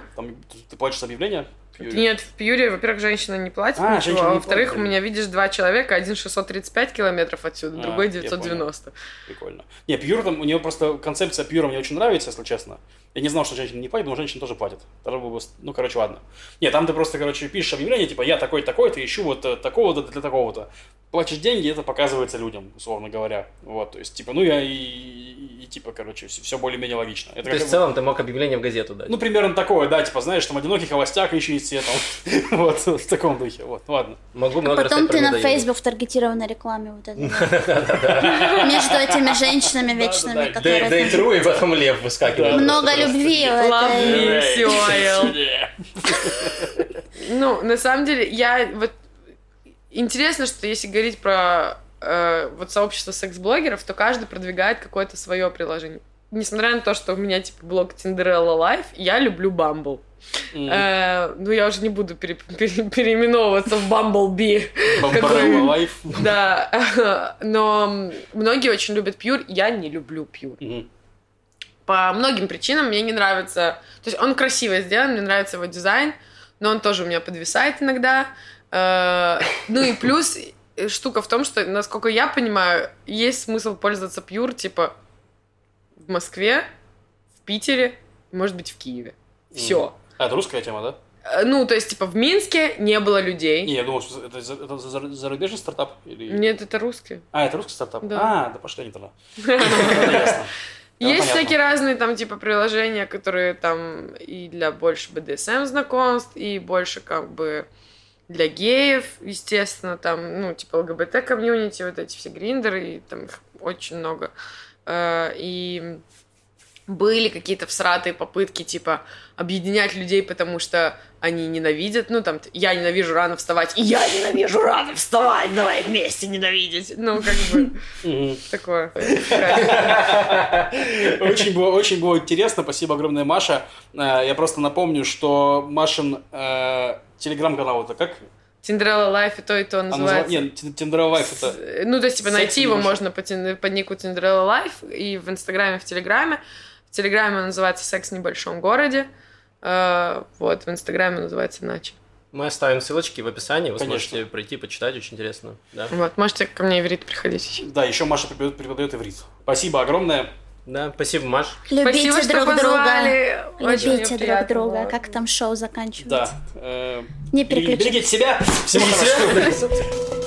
Ты платишь за объявление? Pure. Нет, в Пьюре, во-первых, женщина не платит ничего, а во-вторых, у меня, видишь, два человека, один 635 километров отсюда, другой 990. Прикольно. Не, Пьюр, там, у нее просто концепция Пьюра мне очень нравится, если честно. Я не знал, что женщина не платит, но женщина тоже платит. Ну, короче, ладно. Не, там ты просто, короче, пишешь объявление, типа, я такой-такой-то, ищу вот такого-то для такого-то. Платишь деньги, это показывается людям, условно говоря. Вот, то есть, типа, ну, я и типа, короче, все более-менее логично. Это то есть, в целом, ты мог объявление в газету дать? Ну, примерно такое, да, типа, знаешь, там, одинокий холостяк, ищи все там, вот, в таком духе, вот, ладно. Могу много рассказать про недоедание. Потом ты на Facebook в таргетированной рекламе вот это. Между этими женщинами вечными, которые... Дай тру, и потом лев выскакивает. Много любви. Лови, все. Ну, на самом деле, я вот... Интересно, что если говорить про вот сообщество секс-блогеров, то каждый продвигает какое-то свое приложение. Несмотря на то, что у меня типа блог Тиндерелла Life, я люблю Bumble. Mm-hmm. Ну, я уже не буду переименовываться в Bumblebee. Bumble Life. Да, но многие очень любят Pure, я не люблю Pure. Mm-hmm. По многим причинам мне не нравится... То есть он красиво сделан, мне нравится его дизайн, но он тоже у меня подвисает иногда. Ну и плюс штука в том, что, насколько я понимаю, есть смысл пользоваться Pure, типа, в Москве, в Питере, может быть, в Киеве. Все. А это русская тема, да? Ну, то есть, типа, в Минске не было людей. Не, я думал, что это зарубежный стартап? Или... Нет, это русский. А, это русский стартап? Да. А, да пошли они тогда. Ясно. Есть всякие разные там типа приложения, которые там и для больше BDSM знакомств, и больше как бы... Для геев, естественно, там, ну, типа ЛГБТ-комьюнити, вот эти все гриндеры, и там их очень много. И были какие-то всратые попытки, типа, объединять людей, потому что они ненавидят. Ну, там, я ненавижу рано вставать, и я ненавижу рано вставать, давай вместе ненавидеть. Ну, как бы, такое. Очень было интересно, спасибо огромное, Маша. Я просто напомню, что Машин... Телеграм-канал это как? Тиндерелла Life и то называется. Нет, Тиндерелла Life это... Ну, то есть, типа, найти его можно по нику Тиндерелла Life и в Инстаграме, и в Телеграме. В Телеграме он называется «Секс в небольшом городе». Вот, в Инстаграме он называется иначе. Мы оставим ссылочки в описании, вы сможете пройти, почитать, очень интересно. Да? Вот, можете ко мне иврит приходить. Да, еще Маша преподает иврит. Спасибо огромное. Да, спасибо, Маш. Любите спасибо, друг друга. Любите друг друга. Как там шоу заканчивается? Да. Не переключайтесь. Берегите себя. Всего хорошего.